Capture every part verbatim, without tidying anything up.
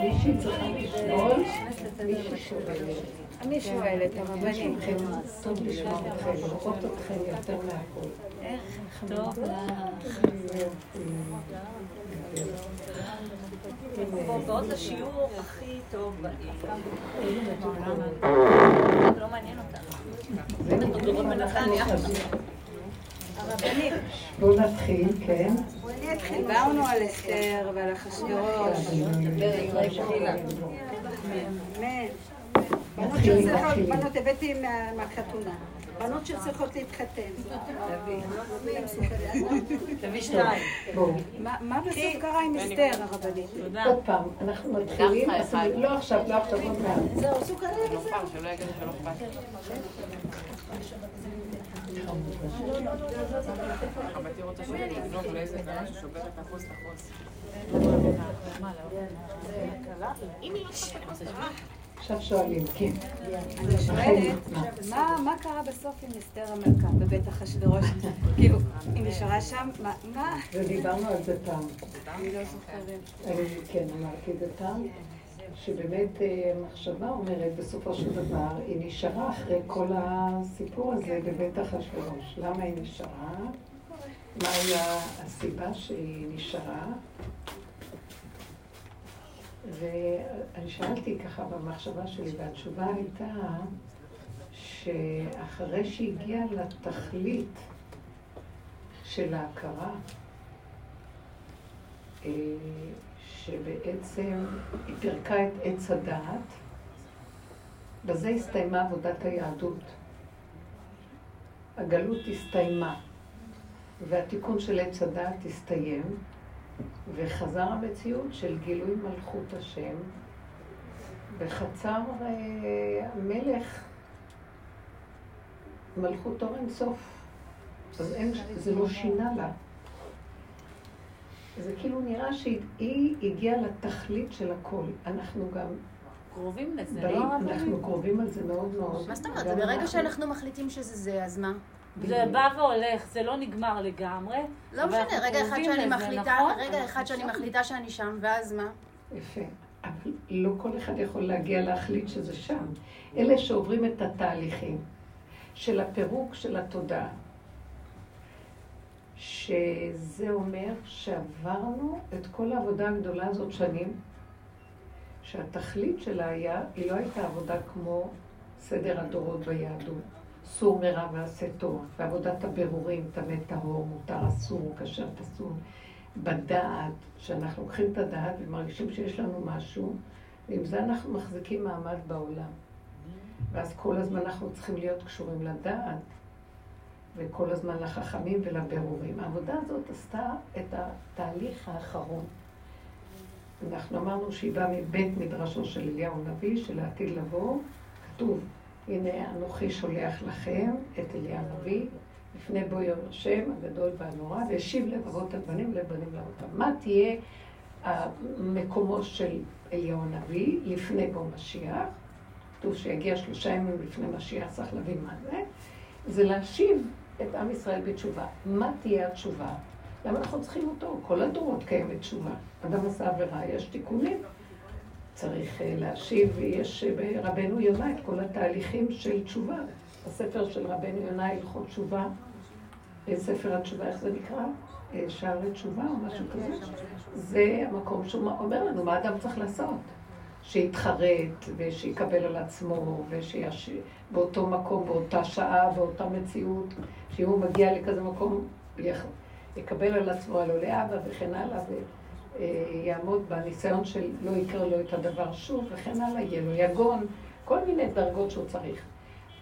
מישהי צריכה לשאול, מישהי שואלת. אני שואלת, הרבנים. טוב לשאול אתכם, לראות אתכם יותר מהכל. איך טוב לך. ועוד לשיעור הכי טוב בעיר. זה לא מעניין אותנו. הרבנים. בואו נתחיל, כן. דיברנו על אסתר ועל אחשוורוש. בנות שצריכות, בנות הבאתי מהחתונה. בנות שצריכות להתחתן. תביא שתיים. מה בסוף קרה עם אסתר, הרבנים? עוד פעם, אנחנו מתחילים, לא עכשיו, לא עכשיו, עוד פעם. זהו, עשו כאלה לזה. שלא יגיד שלא אכפת. חבתי רוצה שתגנוב לאיזה גנה ששוברת החוס לחוס. עכשיו שואלים, כן. אני שואלת, מה קרה בסוף עם אסתר המלכה בבית אחשוורוש? כאילו, היא נשארה שם, מה? ודיברנו על זה פעם. אני לא זוכרת. כן, אמרתי את זה פעם. שבאמת מחשבה אומרת, בסופו של דבר, היא נשארה אחרי כל הסיפור הזה בבית אחשוורוש. למה היא נשארה? מה היה הסיבה שהיא נשארה? ואני שאלתי ככה במחשבה שלי, והתשובה הייתה שאחרי שהגיעה לתכלית של ההכרה, שבעצם היא פרקה את עץ הדעת, בזה הסתיימה עבודת היהדות. הגלות הסתיימה, והתיקון של עץ הדעת הסתיים, וחזר המציאות של גילוי מלכות השם, וחצר המלך מלכות אור אין סוף. אז אין, זה לא שינה לה. זה כאילו נראה שהיא הגיעה לתכלית של הכל. אנחנו גם קרובים לזה, לא רבים. אנחנו קרובים על זה מאוד מאוד. מה זאת אומרת? ברגע שאנחנו מחליטים שזה זה, אז מה? זה בא והולך, זה לא נגמר לגמרי. לא משנה, רגע אחד שאני מחליטה, רגע אחד שאני מחליטה שאני שם, ואז מה? יפה. אבל לא כל אחד יכול להגיע להחליט שזה שם. אלה שעוברים את התהליכים של הפירוק של התודעה. שזה אומר שעברנו את כל העבודה הגדולה הזאת שנים, שהתכלית שלה היה, היא לא הייתה עבודה כמו סדר הדורות ביהדות, סור מרע ועשה טוב, ועבודת הבירורים, טמא טהור, מותר אסור, כשר פסול, בדעת, שאנחנו לוקחים את הדעת ומרגישים שיש לנו משהו, ועם זה אנחנו מחזיקים מעמד בעולם. ואז כל הזמן אנחנו צריכים להיות קשורים לדעת, וכל הזמן לחכמים ולבירורים. העבודה הזאת עשתה את התהליך האחרון. אנחנו אמרנו שהיא באה מבית מדרשו של אליהו הנביא, שלעתיד לבוא, כתוב, הנה אנוכי שולח לכם את אליהו הנביא, לפני בוא יום השם הגדול והנורא, והשיב לבבות על בנים ולבנים לאותם. מה תהיה מקומו של אליהו הנביא לפני בוא משיח? כתוב שיגיע שלושה ימים לפני משיח, צריך להבין מה זה. זה להשיב את עם ישראל בתשובה. מה תהיה התשובה? למה אנחנו צריכים אותו? כל הדורות קיימת תשובה. אדם עשה עבירה, יש תיקונים. צריך להשיב, ויש ברבנו יונה את כל התהליכים של תשובה. הספר של רבנו יונה, הלכות תשובה, ספר התשובה, איך זה נקרא? שערי תשובה או משהו כזה. זה המקום שהוא אומר לנו, מה אדם צריך לעשות? שיתחרט ושיקבל על עצמו ושבאותו מקום, באותה שעה, באותה מציאות, שאם הוא מגיע לכזה מקום, יקבל על עצמו על עולה אבא וכן הלאה, ויעמוד בניסיון של לא יקרה לו את הדבר שוב וכן הלאה, יהיה לו יגון, כל מיני דרגות שהוא צריך.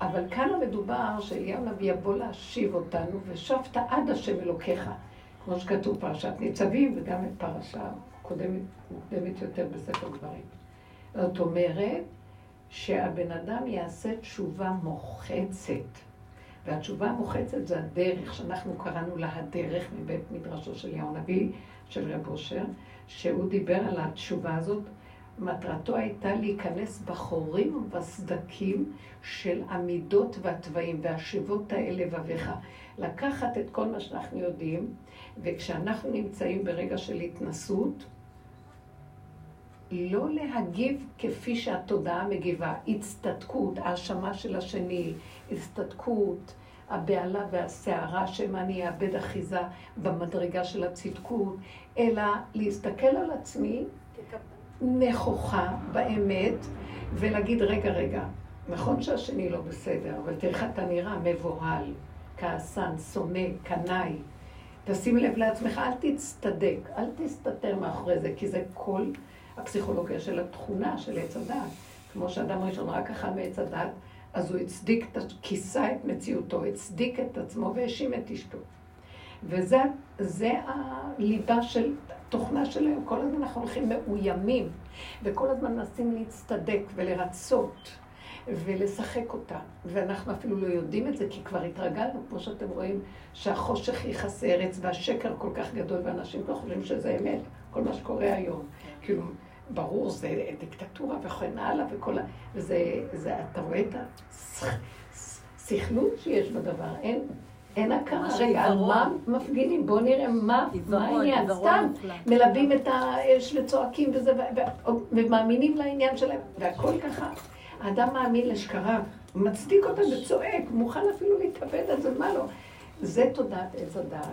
אבל כאן המדובר שאליהו הנביא יבוא להשיב אותנו, ושבת עד השם אלוקיך, כמו שכתוב פרשת ניצבים וגם את פרשה קודמת, קודמת יותר בספר דברים. זאת אומרת שהבן אדם יעשה תשובה מוחצת, והתשובה המוחצת זה הדרך שאנחנו קראנו לה הדרך מבית מדרשו של אליהו הנביא, של רב אושר, שהוא דיבר על התשובה הזאת מטרתו הייתה להיכנס בחורים ובסדקים של המידות והטבעים, והשיבות האלה לבביך. לקחת את כל מה שאנחנו יודעים, וכשאנחנו נמצאים ברגע של התנסות, לא להגיב כפי שהתודעה מגיבה. הצטדקות, האשמה של השני, הצטדקות, הבעלה והשערה שמה אני אאבד אחיזה במדרגה של הצדקות, אלא להסתכל על עצמי נכוחה באמת, ולהגיד רגע רגע, נכון שהשני לא בסדר, אבל תלך אתה נראה מבוהל, כעסן, שונא, קנאי, תשים לב לעצמך, אל תצטדק, אל תסתתר מאחורי זה, כי זה כל הפסיכולוגיה של התכונה של עץ הדעת. כמו שאדם ראשון רק אכל מעץ הדעת, אז הוא הצדיק, כיסה את מציאותו, הצדיק את עצמו והאשים את אשתו. וזה זה הליבה של תוכנה שלהם. כל הזמן אנחנו הולכים מאוימים, וכל הזמן נשים להצטדק ולרצות ולשחק אותה. ואנחנו אפילו לא יודעים את זה, כי כבר התרגלנו, כמו שאתם רואים, שהחושך יחסי ארץ והשקר כל כך גדול, ואנשים לא חושבים שזה אמת, כל מה שקורה היום. כאילו, ברור, זה דיקטטורה וכן הלאה, וכל ה... וזה, זה, אתה רואה את הסכלות שיש בדבר, אין... אין הכרה, רגע, על מה מפגינים? בואו נראה מה העניין, סתם מלבים את האש וצועקים ומאמינים לעניין שלהם, והכל ככה. האדם מאמין לשקריו, מצדיק אותם וצועק, מוכן אפילו להתאבד על זה, מה לא? זה תודעת עץ הדעת,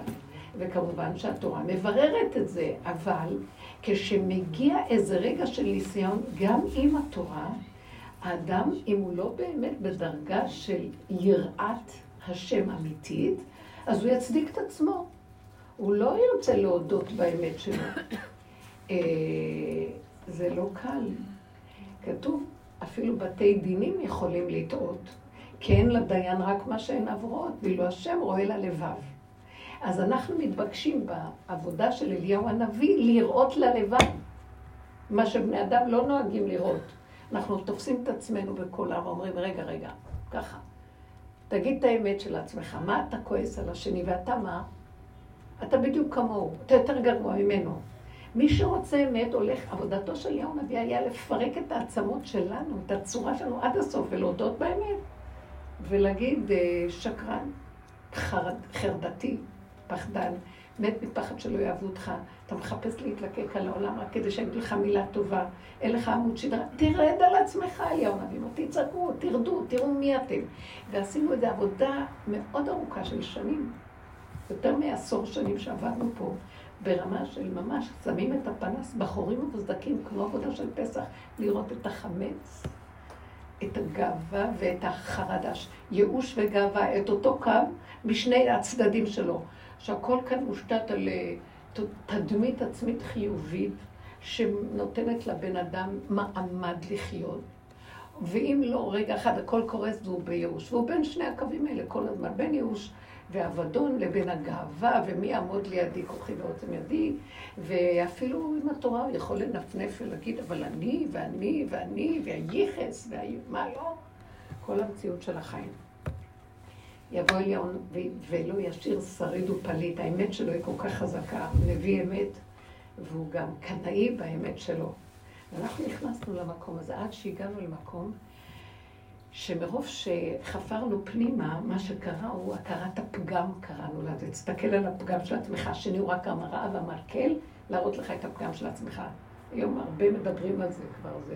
וכמובן שהתורה מבררת את זה, אבל כשמגיע איזה רגע של ניסיון, גם עם התורה, האדם, אם הוא לא באמת בדרגה של יראת השם אמיתית, אז הוא יצדיק את עצמו. הוא לא ירצה להודות באמת שלו. זה לא קל. כתוב, אפילו בתי דינים יכולים לטעות, כי אין לדיין רק מה שהן עברות, ואילו השם רואה ללבב. אז אנחנו מתבקשים בעבודה של אליהו הנביא לראות ללבב, מה שבני אדם לא נוהגים לראות. אנחנו תופסים את עצמנו בקולה ואומרים, רגע, רגע, ככה. תגיד את האמת של עצמך, מה אתה כועס על השני, ואתה מה? אתה בדיוק כמוהו, אתה יותר גרוע ממנו. מי שרוצה אמת הולך, עבודתו של אליהו הנביא היה לפרק את העצמות שלנו, את הצורה שלנו עד הסוף, ולהודות באמת, ולהגיד שקרן, חרד, חרדתי, פחדן, מת מפחד שלא יאהבו אותך, אתה מחפש להתלקק על העולם רק כדי שאין לך מילה טובה, אין לך עמוד שדרה, תרד על עצמך אליהו הנביא, תצעקו, תרדו, תראו מי אתם. ועשינו את זה עבודה מאוד ארוכה של שנים, יותר מעשור שנים שעבדנו פה, ברמה של ממש, שמים את הפנס בחורים ובסדקים, כמו עבודה של פסח, לראות את החמץ, את הגאווה ואת החרדש, ייאוש וגאווה, את אותו קו בשני הצדדים שלו. שהכל כאן מושתת על תדמית עצמית חיובית שנותנת לבן אדם מעמד לחיות, ואם לא רגע אחד הכל קורס והוא בייאוש, והוא בין שני הקווים האלה כל הזמן, בין ייאוש והעבדון לבין הגאווה, ומי יעמוד לידי כוחי ועוצם ידי, ואפילו עם התורה יכול לנפנף ולהגיד אבל אני ואני ואני והייחס ומה לא, כל המציאות של החיים. יבוא אליהו ולא ישיר שריד ופליט, האמת שלו היא כל כך חזקה, נביא אמת, והוא גם קנאי באמת שלו. ואנחנו נכנסנו למקום הזה, עד שהגענו למקום שמרוב שחפרנו פנימה, מה שקרה הוא הכרת הפגם, קראנו לה, תסתכל על הפגם של עצמך, השני הוא רק המראה והמקל, להראות לך את הפגם של עצמך. היום הרבה מדברים על זה כבר, זה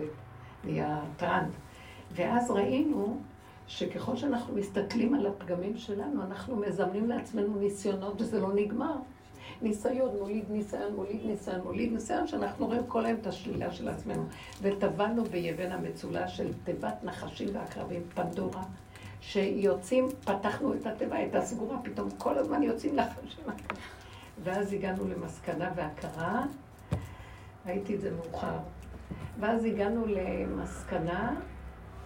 נהיה טרנד. ואז ראינו, שככל שאנחנו מסתכלים על הפגמים שלנו, אנחנו מזמנים לעצמנו ניסיונות, וזה לא נגמר. ניסיון מוליד, ניסיון מוליד, ניסיון מוליד, ניסיון שאנחנו רואים כל היום את השלילה של עצמנו. וטבענו ביבן המצולה של תיבת נחשים והקרבים, פנדורה, שיוצאים, פתחנו את התיבה, את הסגורה, פתאום כל הזמן יוצאים לחשים. ואז הגענו למסקנה והכרה, ראיתי את זה מאוחר, ואז הגענו למסקנה,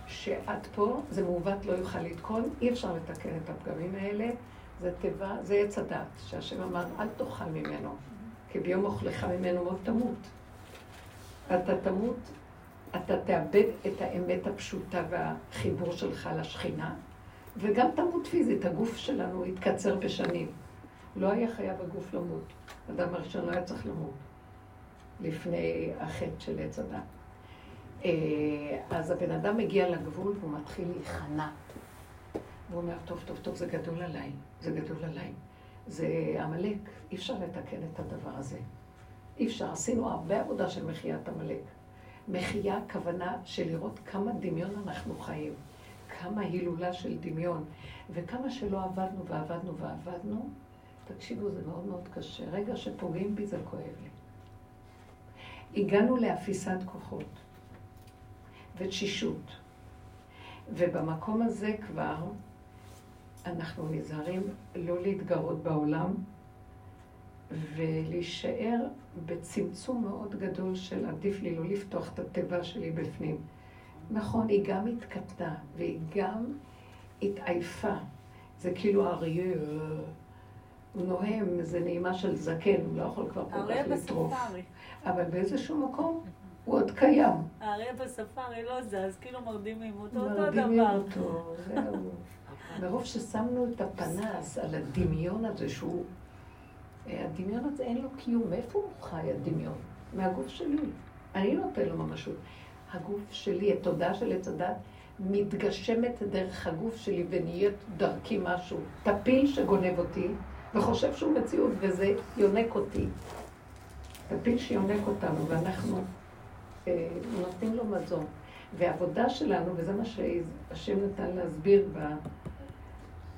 שעד פה זה מעוות לא יוכל לתקון, אי אפשר לתקן את הפגמים האלה, זה טבע, זה עץ הדעת, שהשם אמר, אל תאכל ממנו, כי ביום אוכלך ממנו מאוד תמות. אתה תמות, אתה תאבד את האמת הפשוטה והחיבור שלך לשכינה, וגם תמות פיזית, הגוף שלנו התקצר בשנים. לא היה חייב הגוף למות, אדם הראשון לא היה צריך למות, לפני החטא של עץ הדעת. אז הבן אדם מגיע לגבול והוא מתחיל להיכנע. והוא אומר, טוב, טוב, טוב, זה גדול עליי, זה גדול עליי. זה המלאק, אי אפשר לתקן את הדבר הזה. אי אפשר, עשינו הרבה עבודה של מחיית המלאק. מחייה הכוונה של לראות כמה דמיון אנחנו חיים, כמה הילולה של דמיון, וכמה שלא עבדנו ועבדנו ועבדנו, תקשיבו, זה מאוד מאוד קשה. רגע שפוגעים בי זה כואב לי. הגענו לאפיסת כוחות ותשישות, ובמקום הזה כבר אנחנו נזהרים לא להתגרות בעולם ולהישאר בצמצום מאוד גדול של עדיף לי לא לפתוח את הטבע שלי בפנים. נכון, היא גם התקטנה והיא גם התעייפה. זה כאילו אריה, הוא נוהם, זה נעימה של זקן, הוא לא יכול כבר כל כך לטרוף. אבל באיזשהו מקום הוא עוד קיים. האריה בספארי לא זז, כאילו מרדימים אותו, אותו דבר. מרדימים אותו, זהו. מרוב ששמנו את הפנס על הדמיון הזה שהוא... הדמיון הזה אין לו קיום. מאיפה הוא חי הדמיון? מהגוף שלי. אני נותן לו ממשות. הגוף שלי, התודעה של הצדת, מתגשמת דרך הגוף שלי ונהיית דרכי משהו. תפיל שגונב אותי וחושב שהוא מציאות וזה יונק אותי. תפיל שיונק אותנו ואנחנו אה, נותנים לו מזון. והעבודה שלנו, וזה מה שהשם נתן להסביר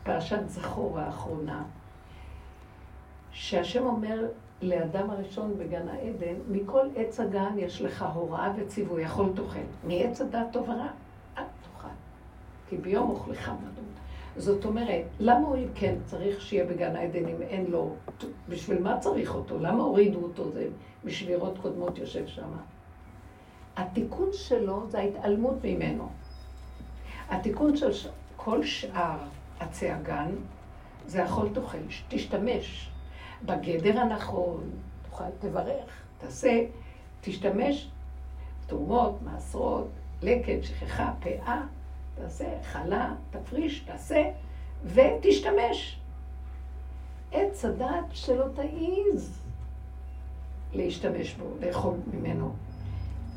בפרשת זכור האחרונה, שהשם אומר לאדם הראשון בגן העדן, מכל עץ הגן יש לך הוראה וציווי, יכול תאכל. מעץ הדעת טוב ורע, אל תאכל. כי ביום אוכלך מדוד. זאת אומרת, למה הוא כן צריך שיהיה בגן העדן אם אין לו, בשביל מה צריך אותו? למה הורידו אותו? זה בשבירות קודמות יושב שם. התיקון שלו זה ההתעלמות ממנו. התיקון של כל שאר עצי הגן זה יכול תאכל, תשתמש. בגדר הנכון, תוכל תברך, תעשה, תשתמש, תרומות, מעשרות, לקט, שכחה, פאה, תעשה, חלה, תפריש, תעשה, ותשתמש. עץ הדעת שלא תעיז להשתמש בו, לאכול ממנו.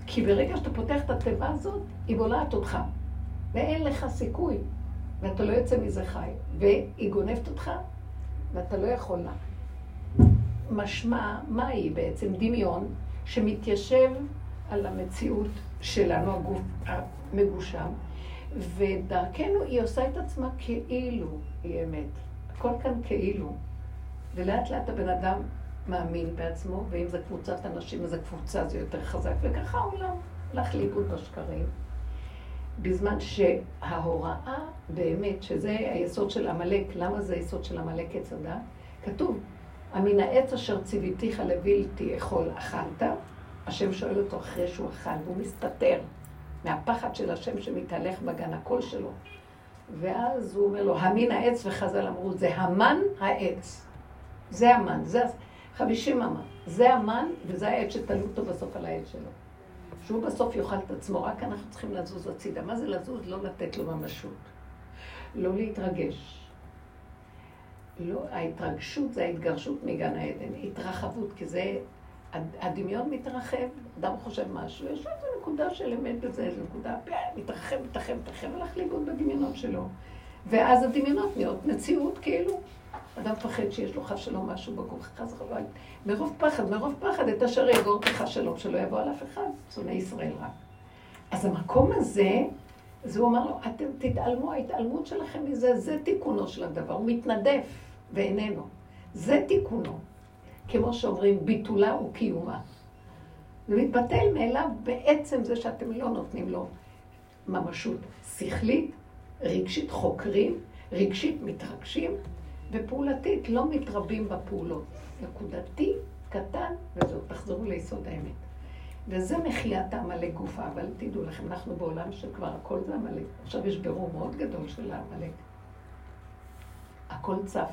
כי ברגע שאתה פותח את התיבה הזאת, היא בולעת אותך, ואין לך סיכוי, ואתה לא יוצא מזה חי, והיא גונבת אותך, ואתה לא יכול לה. משמע, מה היא בעצם? דמיון שמתיישב על המציאות שלנו, הגוף המגושם, ודרכנו היא עושה את עצמה כאילו היא אמת. הכל כאן כאילו. ולאט לאט הבן אדם מאמין בעצמו, ואם זה קבוצת אנשים, אז הקבוצה זה יותר חזק, וככה העולם להחליק את השקרים. בזמן שההוראה באמת, שזה היסוד של המלאק, למה זה היסוד של המלאק הצדה? כתוב, המן העץ אשר ציוויתיך לבלתי אכול אכלת, השם שואל אותו אחרי שהוא אכל, והוא מסתתר מהפחד של השם שמתהלך בגן הקול שלו. ואז הוא אומר לו, המן העץ, וחז"ל אמרו, זה המן העץ. זה המן, זה חמישים המן. זה המן וזה העץ שתלו אותו בסוף על העץ שלו. שהוא בסוף יאכל את עצמו, רק אנחנו צריכים לזוז הצידה. מה זה לזוז? לא לתת לו ממשות. לא להתרגש. לא, ההתרגשות זה ההתגרשות מגן העדן, התרחבות, כי זה, הדמיון מתרחב, אדם חושב משהו, יש איזו נקודה של אמת בזה, איזו נקודה, מתרחב, מתרחב, מתרחב, הלך ליבוד בדמיונות שלו. ואז הדמיונות נהיות מציאות, כאילו, אדם פחד שיש לו חש שלו משהו בגוף, חס וחלילה, מרוב פחד, מרוב פחד, את אשר יגור כחש שלום, שלא יבוא על אף אחד, צונאי ישראל רק. אז המקום הזה, אז הוא אמר לו, אתם תתעלמו, ההתעלמות שלכם מזה, זה תיקונו של הדבר, הוא מתנדף. ואיננו. זה תיקונו. כמו שאומרים, ביטולה הוא קיומה. זה מתבטל מאליו בעצם זה שאתם לא נותנים לו ממשות שכלית, רגשית חוקרים, רגשית מתרגשים, ופעולתית לא מתרבים בפעולות. נקודתי, קטן, וזהו, תחזרו ליסוד האמת. וזה מחיית המלאק גופה, אבל תדעו לכם, אנחנו בעולם שכבר הכל זה המלאק. עכשיו יש ברור מאוד גדול של המלאק. הכל צף.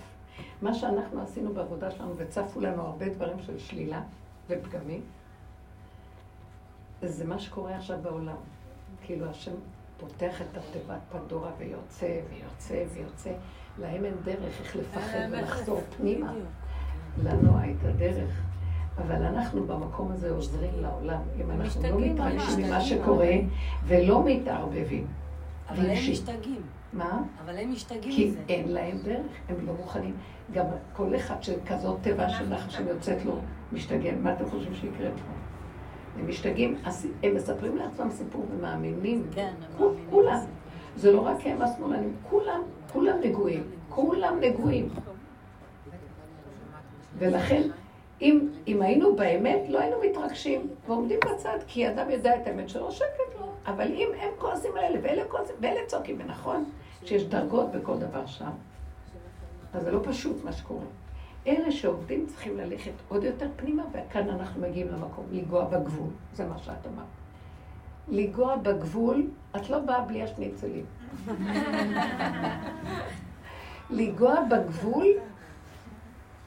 מה שאנחנו עשינו בעבודה שלנו, וצפו לנו הרבה דברים של שלילה ופגמים, זה מה שקורה עכשיו בעולם. כאילו השם פותח את התיבת פנדורה ויוצא ויוצא ויוצא, להם אין דרך איך לפחד ולחזור פנימה. לנו הייתה דרך. אבל אנחנו במקום הזה עוזרים לעולם, אם אנחנו לא מתרגשים ממה שקורה ולא מתערבבים. אבל הם משתגעים. מה? אבל הם משתגעים מזה. כי אין להם דרך, הם לא מוכנים. גם כל אחד שכזאת טבע שלך שיוצאת לו משתגעים, מה אתם חושבים שיקרה פה? הם משתגעים, הם מספרים לעצמם סיפור ומאמינים. כן, מאמינים. כולם. זה לא רק הם השמאלנים, כולם, כולם נגועים. כולם נגועים. ולכן, אם, אם היינו באמת, לא היינו מתרגשים ועומדים בצד, כי אדם יודע את האמת שלא שקט לו. אבל אם הם כועסים האלה ואלה כועסים ואלה צועקים, ונכון שיש דרגות בכל דבר שם, אז זה לא פשוט מה שקורה. אלה שעובדים צריכים ללכת עוד יותר פנימה, וכאן אנחנו מגיעים למקום, לגוע בגבול, זה מה שאת אמרת. לגוע בגבול, את לא באה בלי השניצלים. לגוע בגבול,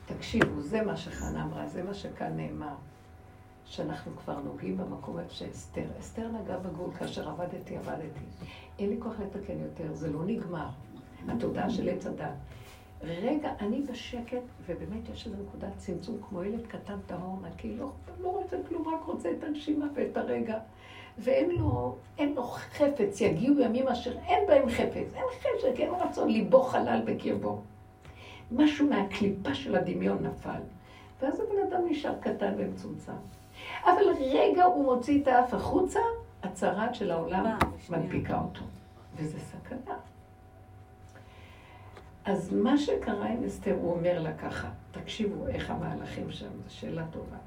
תקשיבו, זה מה שחנה אמרה, זה מה שכאן נאמר, שאנחנו כבר נוגעים במקום איפה שאסתר. אסתר נגע בגבול, כאשר עבדתי, עבדתי. אין לי כוח לתקן יותר, זה לא נגמר. התודעה של עץ הדת. רגע, אני בשקט, ובאמת יש איזו נקודת צמצום, כמו ילד קטן טהור, נקי, לא, לא רוצה כלום, רק רוצה את הנשימה ואת הרגע. ואין לו, אין לו חפץ, יגיעו ימים אשר אין בהם חפץ, אין חשק, אין רצון, ליבו חלל בקרבו. משהו מהקליפה של הדמיון נפל, ואז הבן אדם נשאר קטן ומצומצם. אבל רגע הוא מוציא את האף החוצה, הצהרת של העולם מדביקה אותו, וזה סכנה. אז מה שקרה עם אסתר, הוא אומר לה ככה, תקשיבו איך המהלכים שם, זו שאלה טובה.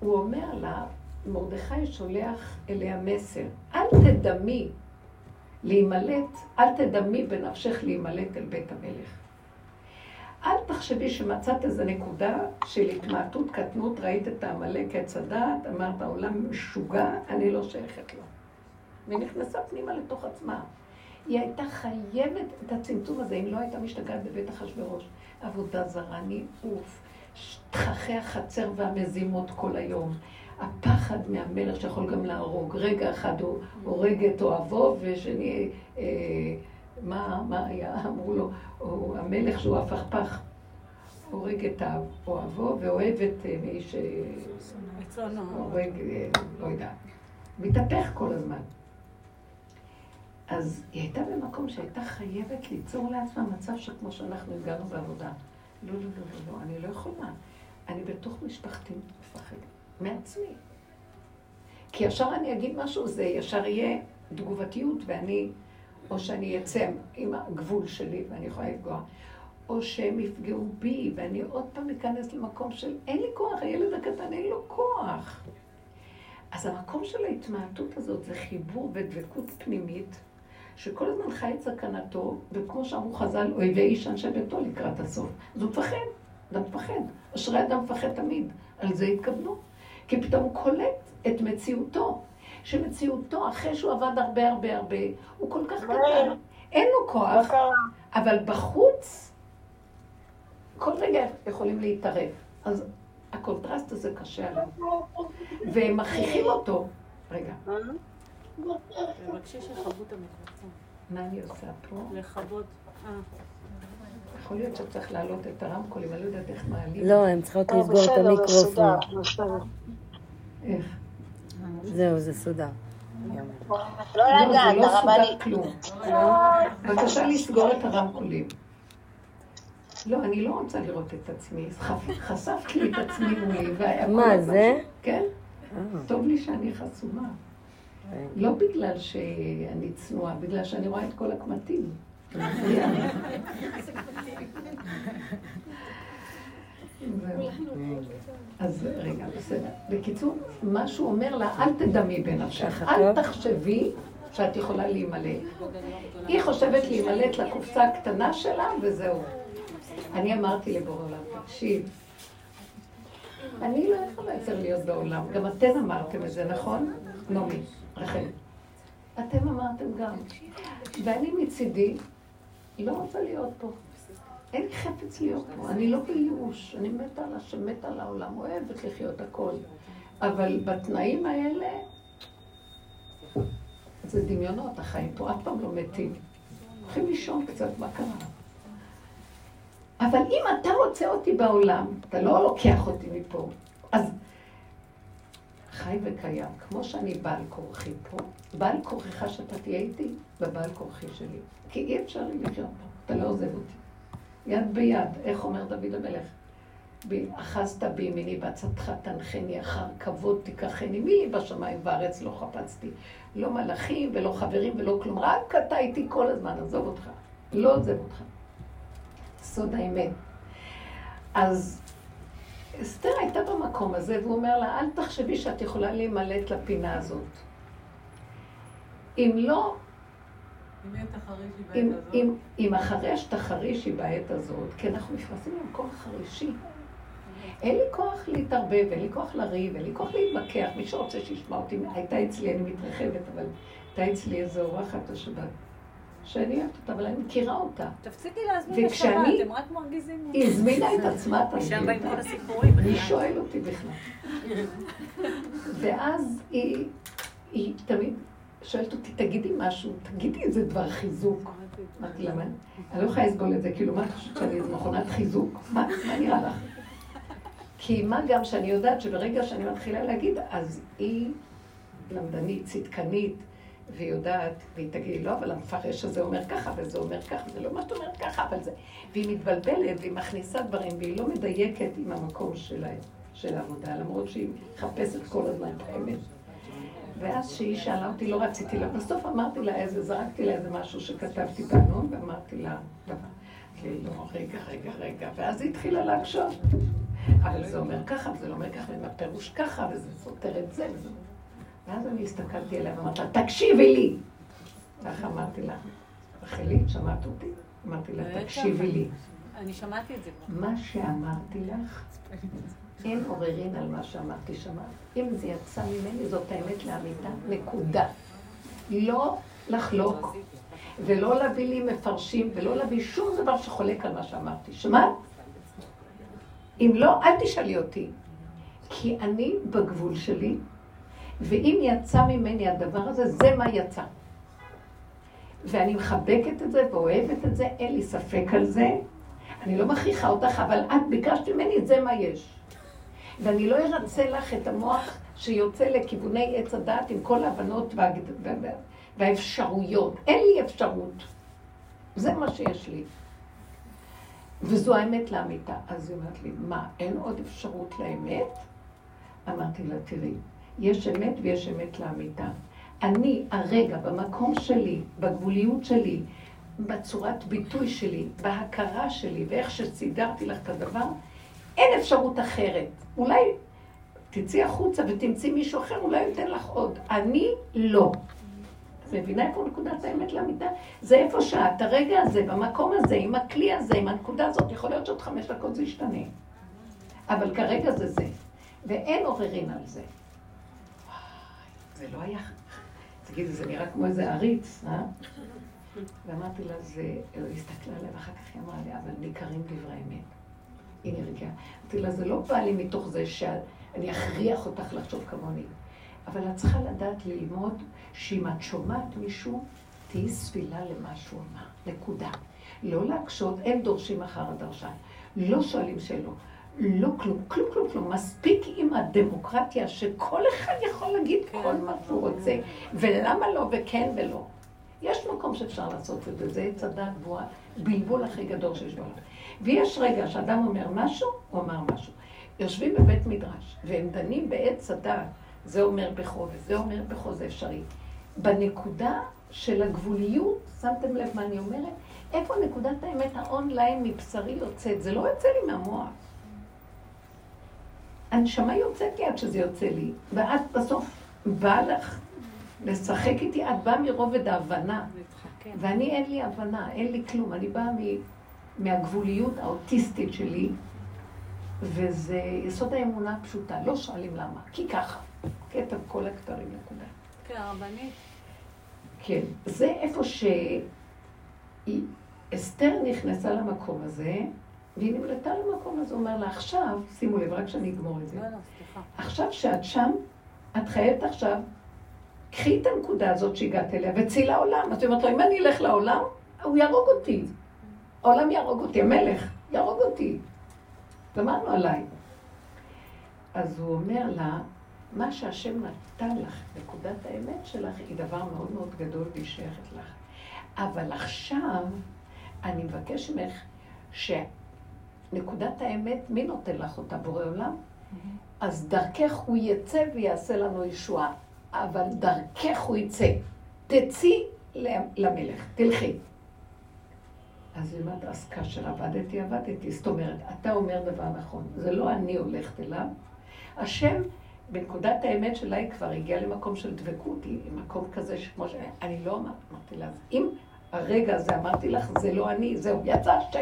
הוא אומר לה, מרדכי שולח אליה מסר, אל תדמי להימלט, אל תדמי בנפשך להימלט אל בית המלך. אל תחשבי שמצאת איזו נקודה של התמעטות, קטנות, ראית את העמלק, עץ הדעת, אמרת, העולם משוגע, אני לא שייכת לו. ונכנסה פנימה לתוך עצמה. היא הייתה חייבת את הצמצום הזה, אם לא הייתה משתגעת בבית אחשוורוש. עבודה זרה, ניאוף, תככי החצר והמזימות כל היום. הפחד מהמלך שיכול גם להרוג. רגע אחד הוא הורג את אוהבו, ושני... מה, מה היה? אמרו לו, או, המלך שהוא הפכפך, הורג את אוהבו ואוהב את מי ש... הורג, לא יודע, מתהפך כל הזמן. אז היא הייתה במקום שהייתה חייבת ליצור לעצמה מצב שכמו שאנחנו הגענו בעבודה. לא, לא, לא, לא, לא, אני לא יכולה. אני בתוך משפחתי מפחדת, מעצמי. כי ישר אני אגיד משהו, זה ישר יהיה תגובתיות ואני... או שאני אצא עם הגבול שלי ואני יכולה לפגוע, או שהם יפגעו בי ואני עוד פעם אכנס למקום של אין לי כוח, הילד הקטן אין לו כוח. אז המקום של ההתמעטות הזאת זה חיבור ודבקות פנימית, שכל הזמן חי את סכנתו, וכמו שאמרו חז"ל, אויבי איש אנשי ביתו לקראת הסוף. אז הוא מפחד, אדם מפחד, אשרי אדם מפחד תמיד, על זה התכוונו, כי פתאום הוא קולט את מציאותו. שמציאותו, אחרי שהוא עבד הרבה הרבה הרבה, הוא כל כך קטן, אין לו כוח, אבל בחוץ, כל רגע יכולים להתערב. אז הקונטרסט הזה קשה עליו. והם מכריחים אותו. רגע. מבקשי שחבו את המקרצון. מה אני עושה פה? לחבות. יכול להיות שצריך להעלות את הרמקול, אם אני לא יודעת איך מעלים. לא, הם צריכות לסגור את המיקרופון. איך? זהו, זה סודר. לא לגעת, הרבה לי. כלום. בבקשה לסגור את הרמקולים. לא, אני לא רוצה לראות את עצמי. חשפתי לי את עצמי מולי. מה זה? כן. טוב לי שאני חסומה. לא בגלל שאני צנועה, בגלל שאני רואה את כל הקמטים. אז רגע, בסדר. בקיצור, מה שהוא אומר לה, אל תדמי בנפשך, אל תחשבי שאת יכולה להימלט. היא חושבת להימלט לקופסה הקטנה שלה, וזהו. אני אמרתי לבורא עולם, תקשיב, אני לא יכולה יותר להיות בעולם. גם אתם אמרתם את זה, נכון? נעמי, רחל. אתם אמרתם גם. ואני מצידי לא רוצה להיות פה. אין לי חפץ להיות פה, אני לא בייאוש, אני מתה על השם, מתה על העולם, אוהבת לחיות הכל. אבל בתנאים האלה, זה דמיונות, החיים פה, אף פעם לא מתים. הולכים לישון קצת, מה קרה? אבל אם אתה רוצה אותי בעולם, אתה לא לוקח אותי מפה. אז חי וקיים, כמו שאני בעל כורחי פה, בעל כורחיך שאתה תהיה איתי, ובעל כורחי שלי. כי אי אפשר לי לחיות פה, אתה לא עוזב אותי. יד ביד, איך אומר דוד המלך? אחזת בימיני בצדך תנחני, אחר כבוד תיקחני, מי לי בשמיים וארץ לא חפצתי, לא מלאכים ולא חברים ולא כלום, רק אתה איתי כל הזמן, עזוב אותך, לא עוזב אותך. סוד האמת. אז אסתר הייתה במקום הזה, והוא אומר לה, אל תחשבי שאת יכולה להימלט לפינה הזאת. אם לא... אם, אם, אם החרש תחרישי בעת הזאת, כי אנחנו מפרסים עם כוח חרישי. אין לי כוח להתערבב, אין לי כוח לריב, אין לי כוח להתמקח. מי שרוצה שישמע אותי, הייתה אצלי, אני מתרחבת, אבל הייתה אצלי איזו אורחת השבת. שאני אוהבת אותה, אבל אני מכירה אותה. תפסיקי להזמין לשבת, אתם רק מרגיזים. וכשאני הזמינה את עצמה, תזמין אותה. היא שואל אותי בכלל. ואז היא, היא תמיד שואלת אותי, תגידי משהו, תגידי איזה דבר חיזוק. אמרתי למה? אני לא יכולה לסבול את זה, כאילו, מה את חושבת שאני איזו מכונת חיזוק? מה נראה לך? כי מה גם שאני יודעת שברגע שאני מתחילה להגיד, אז היא למדנית, צדקנית, והיא יודעת, והיא תגיד, לא, אבל המפרש הזה אומר ככה, וזה אומר ככה, זה לא מה שאת אומרת ככה, אבל זה... והיא מתבלבלת, והיא מכניסה דברים, והיא לא מדייקת עם המקום שלה, של העבודה, למרות שהיא מחפשת כל הזמן את האמת. ואז שהיא שאלה אותי, לא רציתי לה, בסוף אמרתי לה איזה, זרקתי לה איזה משהו שכתבתי בנו, ואמרתי לה, לא, רגע, רגע, רגע, ואז היא התחילה להקשור. אבל זה אומר ככה, וזה לא אומר ככה, וזה פירוש ככה, וזה סותר את זה, וזה... ואז אני הסתכלתי אליה ואמרתי לה, תקשיבי לי! כך אמרתי לה, רחלי, שמעת אותי? אמרתי לה, תקשיבי לי. אני שמעתי את זה. מה שאמרתי לך, אין עוררין על מה שאמרתי, שמעת. אם זה יצא ממני, זאת האמת לאמיתה, נקודה. לא לחלוק, ולא להביא לי מפרשים, ולא להביא שום דבר שחולק על מה שאמרתי, שמעת? אם לא, אל תשאלי אותי. כי אני בגבול שלי, ואם יצא ממני הדבר הזה, זה מה יצא. ואני מחבקת את זה ואוהבת את זה, אין לי ספק על זה. אני לא מכריחה אותך, אבל את ביקשת ממני, זה מה יש. ואני לא ארצה לך את המוח שיוצא לכיווני עץ הדעת עם כל ההבנות והאפשרויות. אין לי אפשרות. זה מה שיש לי. וזו האמת לאמיתה. אז היא אומרת לי, מה, אין עוד אפשרות לאמת? אמרתי לה, תראי. יש אמת ויש אמת לאמיתה. אני הרגע במקום שלי, בגבוליות שלי, בצורת ביטוי שלי, בהכרה שלי, ואיך שסידרתי לך את הדבר, אין אפשרות אחרת. אולי תצאי החוצה ותמצאי מישהו אחר, אולי ייתן לך עוד. אני לא. את מבינה איפה נקודת האמת לאמיתה? זה איפה שאת, הרגע הזה, במקום הזה, עם הכלי הזה, עם הנקודה הזאת, יכול להיות שעוד חמש דקות זה ישתנה. אבל כרגע זה זה. ואין עוררין על זה. זה לא היה, תגידי, זה נראה כמו איזה עריץ, אה? ואמרתי לה, זה, הסתכלה עליה, ואחר כך היא אמרה לי, אבל ניכרים דברי אמת. היא נרגעה. אמרתי לה, זה לא בא לי מתוך זה שאני אכריח אותך לחשוב כמוני, אבל את צריכה לדעת ללמוד שאם את שומעת מישהו, תהי סבילה למה שהוא אמר, נקודה. לא להקשות, אין דורשים אחר הדרשן, לא שואלים שאלות. לא כלום, כלום, כלום, כלום. מספיק עם הדמוקרטיה שכל אחד יכול להגיד כל מה שהוא רוצה, ולמה לא וכן ולא. יש מקום שאפשר לעשות את זה, זה צדה גבוהה, בלבול הכי גדול שיש בעולם. ויש רגע שאדם אומר משהו, הוא אמר משהו. יושבים בבית מדרש, והם דנים בעת צדה, זה אומר בחוב, זה אומר בחוב, זה אפשרי. בנקודה של הגבוליות, שמתם לב מה אני אומרת, איפה נקודת האמת האונליין מבשרי יוצאת? זה לא יוצא לי מהמוח. הנשמה יוצאת לי עד שזה יוצא לי, ואת בסוף בא לך לשחק איתי, את באה מרובד ההבנה, ואני אין לי הבנה, אין לי כלום, אני באה מהגבוליות האוטיסטית שלי, וזה יסוד האמונה הפשוטה, לא שואלים למה, כי ככה, כתב כל הכתרים נקודה. כן, הרבנית. כן, זה איפה שאסתר נכנסה למקום הזה, והיא נמלטה למקום הזה, אומר לה, עכשיו, שימו לב, רק שאני אגמור את זה. לא, לא, סליחה. עכשיו שאת שם, את חיית עכשיו, קחי את הנקודה הזאת שהגעת אליה, וצאי לעולם. אז היא אומרת לו, אם אני אלך לעולם, הוא ירוג אותי. העולם ירוג אותי, המלך. ירוג אותי, גמרנו עליי. אז הוא אומר לה, מה שהשם נתן לך, נקודת האמת שלך, היא דבר מאוד מאוד גדול והיא שייכת לך. אבל עכשיו אני מבקש ממך שנקודת האמת, מי נותן לך אותה? בורא עולם? אז דרכך הוא יצא ויעשה לנו ישועה, אבל דרכך הוא יצא. תצאי למלך, תלכי. אז היא אומרת, אז כאשר עבדתי, עבדתי. זאת אומרת, אתה אומר דבר נכון, זה לא אני הולכת אליו. השם, בנקודת האמת שלה, היא כבר הגיעה למקום של דבקות, היא מקום כזה שכמו ש... אני לא אמרתי, אמרתי לה, אם הרגע הזה אמרתי לך, זה לא אני, זהו, יצא השקט.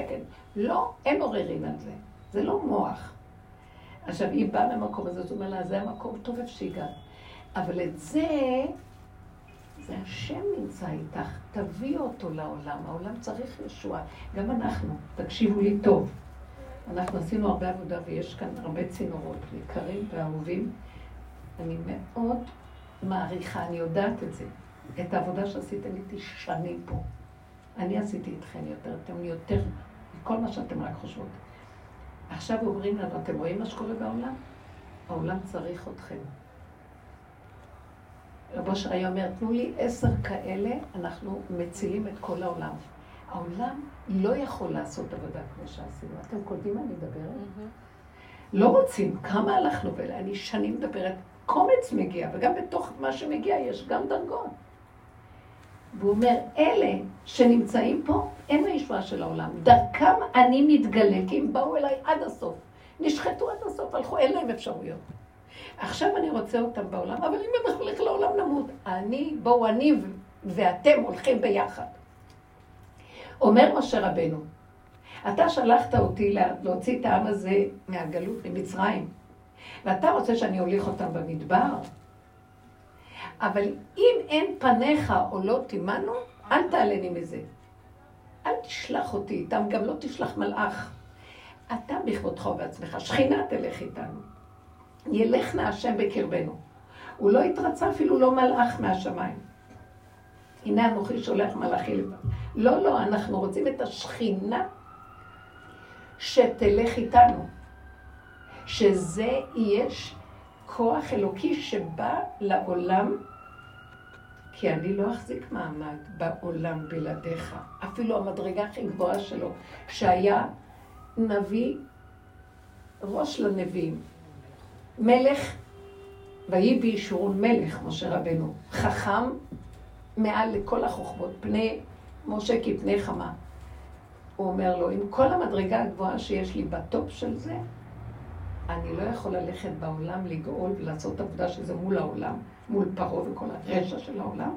לא, אין עוררין על זה, זה לא מוח. עכשיו, היא באה למקום הזה, זאת אומרת לה, זה המקום טוב שהגעת. אבל את זה... זה השם נמצא איתך, תביא אותו לעולם, העולם צריך ישועה. גם אנחנו, תקשיבו לי טוב, אנחנו עשינו הרבה עבודה ויש כאן הרבה צינורות, יקרים ואהובים. אני מאוד מעריכה, אני יודעת את זה. את העבודה שעשיתם איתי שנים פה. אני עשיתי איתכם יותר, אתם יותר, כל מה שאתם רק חושבות. עכשיו אומרים לנו, אתם רואים מה שקורה בעולם? העולם צריך אתכם. רבושר היה אומר, תנו לי עשר כאלה, אנחנו מצילים את כל העולם. העולם לא יכול לעשות עבודה כמו שעשינו. אתם קודמים אני מדברת? לא רוצים, כמה הלכנו, ואני שנים מדברת, קומץ מגיע, וגם בתוך מה שמגיע יש גם דרגון. והוא אומר, אלה שנמצאים פה, אין הישועה של העולם. דרכם אני מתגלה, כי הם באו אליי עד הסוף. נשחטו עד הסוף, הלכו, אין להם אפשרויות. עכשיו אני רוצה אותם בעולם, אבל אם הם הולך לעולם נמות, אני, בואו אני ואתם הולכים ביחד. אומר משה רבנו, אתה שלחת אותי להוציא את העם הזה מהגלות למצרים, ואתה רוצה שאני הוליך אותם במדבר, אבל אם אין פניך או לא תימנו, אל תעלני מזה. אל תשלח אותי איתם, גם לא תשלח מלאך. אתה בכבודך ובעצמך, שכינה תלך איתנו. ילך נא השם בקרבנו. הוא לא התרצה אפילו לא מלאך מהשמיים. הנה אנוכי שולח מלאכי לבד. לא, לא, אנחנו רוצים את השכינה שתלך איתנו. שזה יש כוח אלוקי שבא לעולם, כי אני לא אחזיק מעמד בעולם בלעדיך. אפילו המדרגה הכי גבוהה שלו, שהיה נביא, ראש לנביאים. מלך, ויהי בישורון מלך, משה רבנו, חכם מעל לכל החוכמות, פני משה כי פני חמה. הוא אומר לו, עם כל המדרגה הגבוהה שיש לי בטופ של זה, אני לא יכול ללכת בעולם לגאול ולעשות עבודה שזה מול העולם, מול פרעה וכל הרשע של העולם,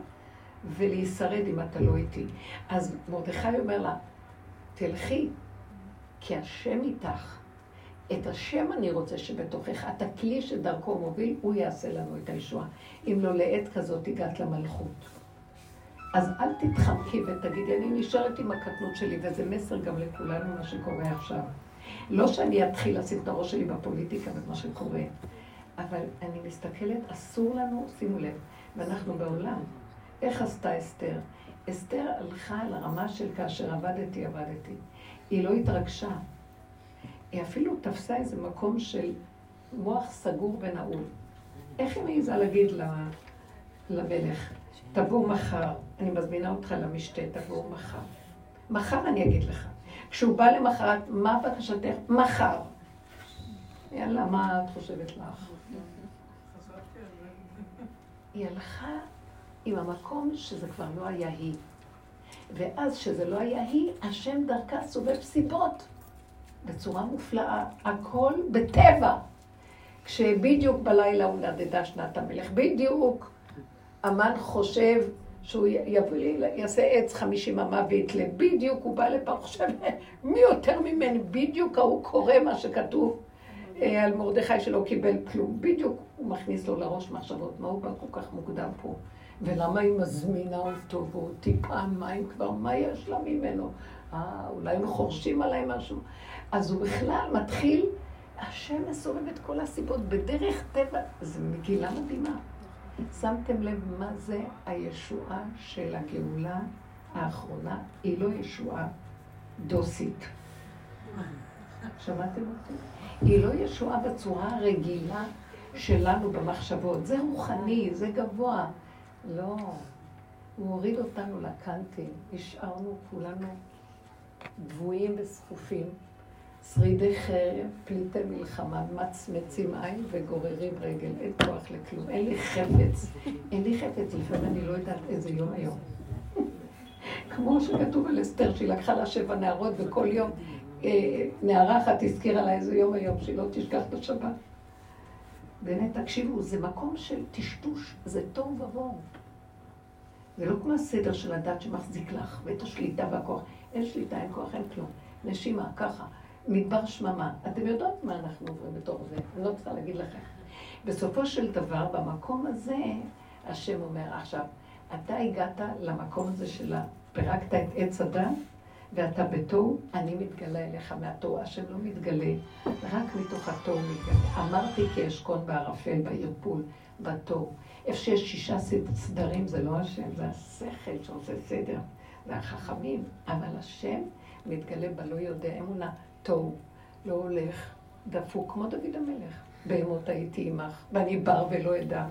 ולהישרד אם אתה לא איתי. אז מרדכי אומר לה, תלכי, כי השם איתך. את השם אני רוצה שבתוכך, את הכלי שדרכו מוביל, הוא יעשה לנו את הישועה. אם לא לעת כזאת הגעת למלכות. אז אל תתחמקי ותגידי, אני נשארת עם הקטנות שלי, וזה מסר גם לכולנו מה שקורה עכשיו. לא שאני אתחיל לשים את הראש שלי בפוליטיקה ומה שקורה, אבל אני מסתכלת, אסור לנו, שימו לב, ואנחנו בעולם. איך עשתה אסתר? אסתר הלכה לרמה של כאשר עבדתי, עבדתי. היא לא התרגשה. היא אפילו תפסה איזה מקום של מוח סגור ונעול. איך היא מעיזה להגיד למלך, תבוא מחר, אני מזמינה אותך למשתה, תבוא מחר. מחר אני אגיד לך. כשהוא בא למחרת, מה בקשתך? מחר. יאללה, מה את חושבת לך? היא הלכה עם המקום שזה כבר לא היה היא. ואז שזה לא היה היא, השם דרכה סובב סיבות. בצורה מופלאה, הכל בטבע. כשבדיוק בלילה הוא נדדה שנת המלך, בדיוק אמן חושב שהוא יביא, יעשה עץ חמישים אמה ויתלה, בדיוק הוא בא לפה, חושב, מי יותר ממני, בדיוק הוא קורא מה שכתוב על מרדכי שלא קיבל כלום, בדיוק הוא מכניס לו לראש מחשבות, מה הוא בא כל כך מוקדם פה, ולמה היא מזמינה אותו, והוא טיפה מים כבר, מה יש לה ממנו? אה, אולי הם חורשים עליי משהו. אז הוא בכלל מתחיל, השם מסובב את כל הסיבות בדרך טבע. זו מגילה מדהימה. שמתם לב מה זה הישועה של הגאולה האחרונה? היא לא ישועה דוסית. שמעתם אותי? היא לא ישועה בצורה הרגילה שלנו במחשבות. זה רוחני, זה גבוה. לא. הוא הוריד אותנו לקנטים. השארנו כולנו דבויים וסחופים, שרידי חרב, פליטי מלחמה, מצמצים עין וגוררים רגל. אין כוח לכלום. אין לי חפץ. אין לי חפץ. לפעמים אני לא יודעת איזה יום היום. כמו שכתוב על אסתר, שהיא לקחה לה שבע נערות וכל יום נערה אחת הזכירה לה איזה יום היום, שהיא לא תשכח את השבת. באמת, תקשיבו, זה מקום של טשטוש, זה טוב ובור. זה לא כמו הסדר של הדת שמחזיק לך, ואת השליטה והכוח. אין שליטה, אין כוח, אין כלום. נשימה, ככה, מדבר שממה. אתם יודעות מה אנחנו עוברים בתור זה, אני לא רוצה להגיד לכם. בסופו של דבר, במקום הזה, השם אומר עכשיו, אתה הגעת למקום הזה שלה, פרקת את עץ הדת, ואתה בתור, אני מתגלה אליך מהתור, השם לא מתגלה, רק מתוך התור מתגלה. אמרתי כי אשכון בערפל, בערפול, בתור. איפה שיש שישה סדרים זה לא השם, זה השכל שעושה סדר, זה החכמים, אבל השם מתגלה בלא יודע אמונה, תור, לא הולך, דפוק, כמו דוד המלך. בהמות הייתי עמך, ואני בר ולא אדם.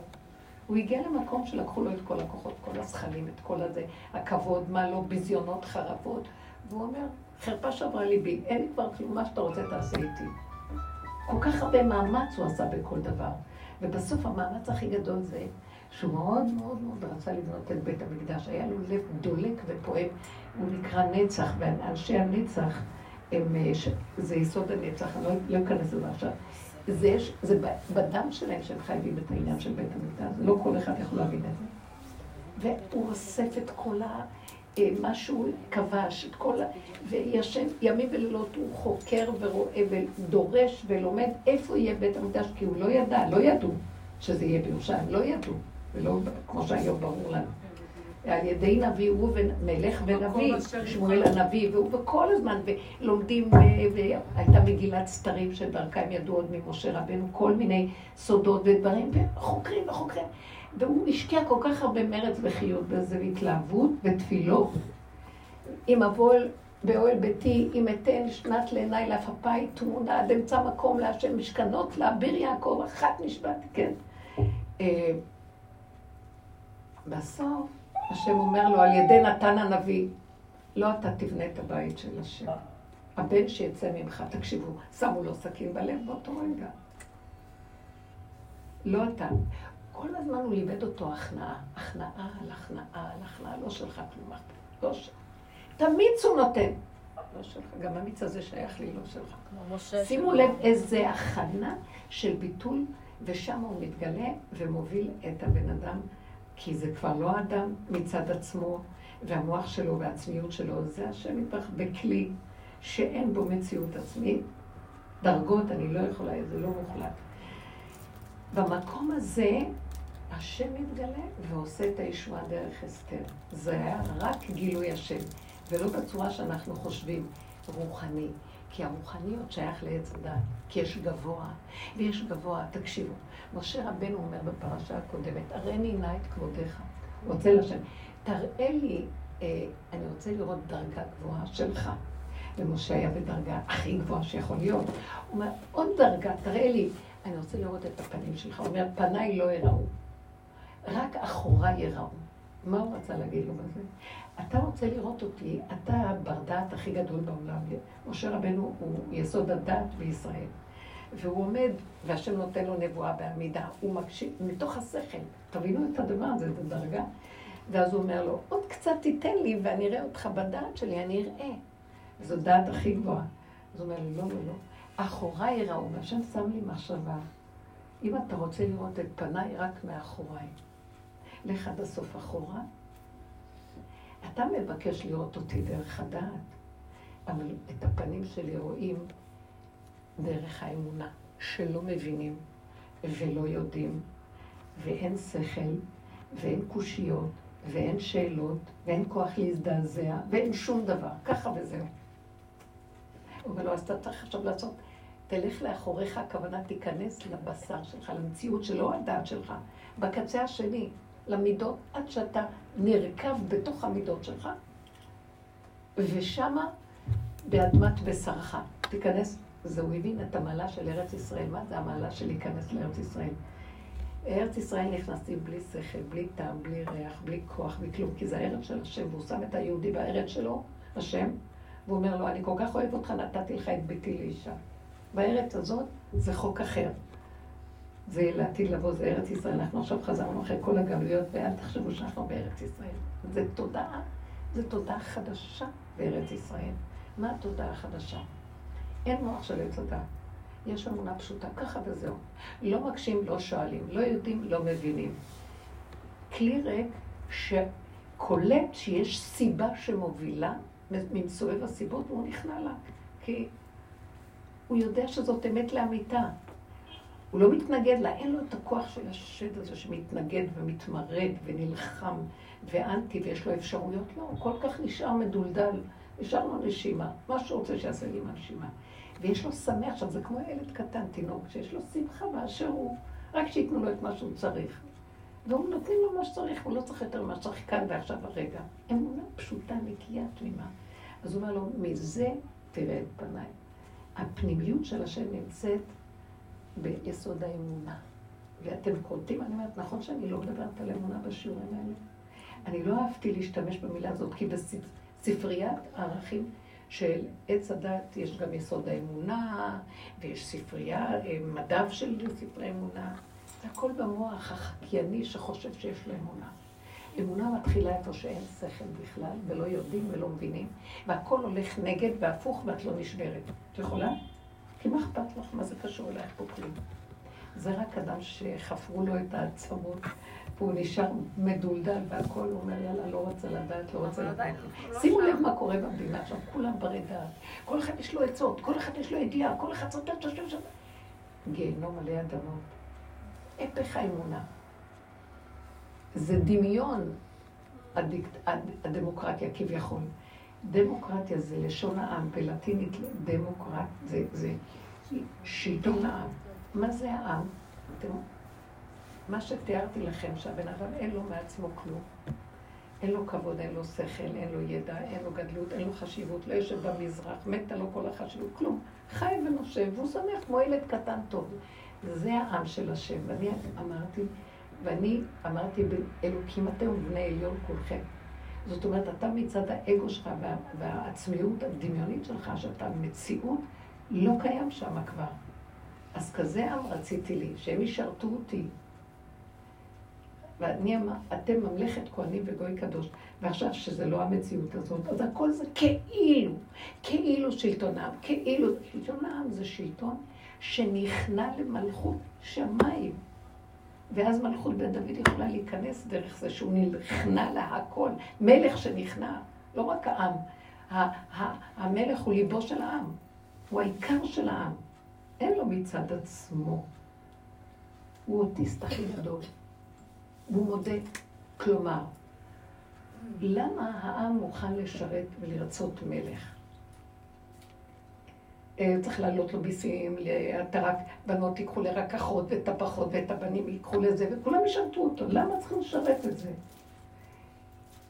הוא הגיע למקום שלקחו לו את כל הכוחות, כל השכלים, את כל הזה, הכבוד, מה לא, ביזיונות, חרבות, והוא אומר, חרפה שברה ליבי, אין לי כבר כלום, מה שאתה רוצה תעשה איתי. כל כך הרבה מאמץ הוא עשה בכל דבר. ובסוף המאמץ הכי גדול זה, שהוא מאוד מאוד מאוד רצה לבנות את בית המקדש. היה לו לב דולק ופועם, הוא נקרא נצח, ואנשי הנצח, הם, זה יסוד הנצח, אני לא אכנס לזה עכשיו. זה, זה בדם שלהם שהם חייבים את העניין של בית המקדש, לא כל אחד יכול להבין את זה. והוא אוסף את כל ה... מה שהוא כבש, את כל ה... וישן ימים ולילות הוא חוקר ורואה ודורש ולומד איפה יהיה בית המקדש, כי הוא לא ידע, לא ידעו שזה יהיה בירושלים, לא ידעו, ולא כמו שהיום ברור לנו. על ידי נביא הוא ומלך ונביא, שמואל הנביא, והוא בכל הזמן, ולומדים, והייתה מגילת סתרים שדרכה הם ידעו עוד ממשה רבנו, כל מיני סודות ודברים, וחוקרים וחוקרים. והוא השקיע כל כך הרבה מרץ וחיות בזה, והתלהבות ותפילות. אם אבול באוהל ביתי, אם אתן שנת לעיניי לאפפיי, תמונה עד אמצע מקום להשם משכנות, לאביר יעקב, אחת נשבעת, כן. בסוף, השם אומר לו, על ידי נתן הנביא, לא אתה תבנה את הבית של השם. הבן שיצא ממך, תקשיבו, שמו לו סכין בלב באותו רגע. לא אתה. כל הזמן הוא ליבד אותו הכנעה, הכנעה על הכנעה על הכנעה, לא שלך כלומר, לא שלך. תמיץ הוא נותן, לא שלך, גם המיץ הזה שייך לי, לא שלך. שימו לב איזה הכנה של ביטול, ושם הוא מתגלה ומוביל את הבן אדם, כי זה כבר לא אדם מצד עצמו, והמוח שלו והעצמיות שלו, זה השם יתברך בכלי שאין בו מציאות עצמית. דרגות אני לא יכולה, זה לא מוחלט. במקום הזה, השם מתגלה ועושה את הישועה דרך אסתר. זה היה רק גילוי השם, ולא בצורה שאנחנו חושבים רוחני, כי הרוחניות שייך לעץ הדת, כי יש גבוה, ויש גבוה, תקשיבו. משה רבנו אומר בפרשה הקודמת, הראני נא את כבודך, רוצה לשם, תראה לי, אני רוצה לראות דרגה גבוהה שלך. ומשה היה בדרגה הכי גבוהה שיכול להיות. הוא אומר, עוד דרגה, תראה לי, אני רוצה לראות את הפנים שלך. הוא אומר, פניי לא יראו, רק אחורה יראו. מה הוא רצה להגיד לו בזה? אתה רוצה לראות אותי, אתה הברדעת הכי גדול בעולם. משה רבנו הוא יסוד הדת בישראל. והוא עומד, והשם נותן לו נבואה בעמידה. הוא מקשיב, מתוך השכל, תבינו את הדבר הזה, את הדרגה. ואז הוא אומר לו, עוד קצת תיתן לי ואני אראה אותך בדעת שלי, אני אראה. זו דעת הכי גבוהה. אז הוא אומר לו, לא, לא, לא. אחורה יראו, והשם שם לי מחשבה. אם אתה רוצה לראות את פניי, רק מאחוריי. לך עד הסוף אחורה. אתה מבקש לראות אותי דרך הדעת, אבל את הפנים שלי רואים דרך האמונה, שלא מבינים ולא יודעים, ואין שכל, ואין קושיות, ואין שאלות, ואין כוח להזדעזע, ואין שום דבר, ככה וזהו. אבל לא, אז אתה צריך עכשיו לעשות, תלך לאחוריך, הכוונה תיכנס לבשר שלך, למציאות שלא הדעת שלך, בקצה השני, למידות, עד שאתה נרכב בתוך המידות שלך, ושמה באדמת בשרך. תיכנס, זה הוא הבין את המעלה של ארץ ישראל. מה זה המעלה של להיכנס לארץ ישראל? ארץ ישראל נכנסים בלי שכל, בלי טעם, בלי ריח, בלי כוח, בכלום, כי זה הארץ של השם, והוא שם את היהודי בארץ שלו, השם, והוא אומר לו, אני כל כך אוהב אותך, נתתי לך את ביתי לאישה. בארץ הזאת זה חוק אחר. זה לעתיד לבוא, זה ארץ ישראל. אנחנו עכשיו חזרנו אחרי כל הגלויות, ואל תחשבו שאנחנו בארץ ישראל. זה תודעה, זה תודעה חדשה בארץ ישראל. מה התודעה החדשה? אין מוח של תודעה. יש אמונה פשוטה, ככה וזהו. לא מקשים, לא שואלים, לא יודעים, לא מבינים. כלי ריק שקולט שיש סיבה שמובילה ממסובב הסיבות, והוא נכנע לה. כי הוא יודע שזאת אמת לאמיתה. הוא לא מתנגד לה, אין לו את הכוח של השד הזה שמתנגד ומתמרד ונלחם ואנטי, ויש לו אפשרויות. לא, הוא כל כך נשאר מדולדל, נשאר לו נשימה, מה שרוצה שיעשה לי עם הנשימה. ויש לו שמח, עכשיו זה כמו ילד קטן, תינוק, שיש לו שמחה באשר הוא, רק שיתנו לו את מה שהוא צריך. והוא נותנים לו מה שצריך, הוא לא צריך יותר מה שצריך כאן ועכשיו הרגע. אמונה פשוטה, נקייה, תמימה. אז הוא אומר לו, מזה תראה את פניי. הפנימיות של השם נמצאת ביסוד האמונה. ואתם קוראים, אני אומרת, נכון שאני לא מדברת על אמונה בשיעורים האלה? אני לא אהבתי להשתמש במילה הזאת, כי בספריית הערכים של עץ הדת יש גם יסוד האמונה, ויש ספרייה, מדף של ספרי אמונה. זה הכל במוח החקייני שחושב שיש לו אמונה. אמונה מתחילה איפה שאין שכל בכלל, ולא יודעים ולא מבינים, והכל הולך נגד והפוך ואת לא נשברת. את יכולה? כי מה אכפת לך? מה זה קשור אלייך פה כלום? זה רק אדם שחפרו לו את העצמות, והוא נשאר מדולדל והכל, הוא אומר, יאללה, לא רוצה לדעת, לא רוצה לדעת. שימו לב מה קורה במדינה עכשיו, כולם ברי דעת, כל אחד יש לו עצות, כל אחד יש לו ידיעה, כל אחד צודק ששם שם. גיהנום עלי אדמות. הפך האמונה. זה דמיון הדמוקרטיה כביכול. דמוקרטיה זה לשון העם, בלטינית דמוקרט, זה, זה שלטון העם. מה זה העם? אתם, מה שתיארתי לכם שהבן אדם אין לו מעצמו כלום, אין לו כבוד, אין לו שכל, אין לו ידע, אין לו גדלות, אין לו חשיבות, לא יושב במזרח, מתה לו כל החשיבות, כלום. חי ונושב, והוא שמח כמו ילד קטן טוב. זה העם של השם, ואני אמרתי, ואני אמרתי באלוקים, אתם בני עליון כולכם. זאת אומרת, אתה מצד האגו שלך וה, והעצמיות הדמיונית שלך, שאתה מציאות, לא קיים שם כבר. אז כזה עם רציתי לי, שהם ישרתו אותי. ואני אמר, אתם ממלכת כהנים וגוי קדוש, ועכשיו שזה לא המציאות הזאת, אז הכל זה כאילו, כאילו שלטון העם, כאילו שלטון העם זה שלטון שנכנע למלכות שמיים. ואז מלכות בן דוד יכולה להיכנס דרך זה שהוא נכנע לה הכל. מלך שנכנע, לא רק העם. המלך הוא ליבו של העם, הוא העיקר של העם. אין לו מצד עצמו. הוא אוטיסט הכי גדול. הוא מודה. כלומר, למה העם מוכן לשרת ולרצות מלך? צריך לעלות לו ביסים, להתרק, בנות ייקחו לרק אחות ואת הפחות ואת הבנים ייקחו לזה, וכולם ישרתו אותו. למה צריכים לשרת את זה?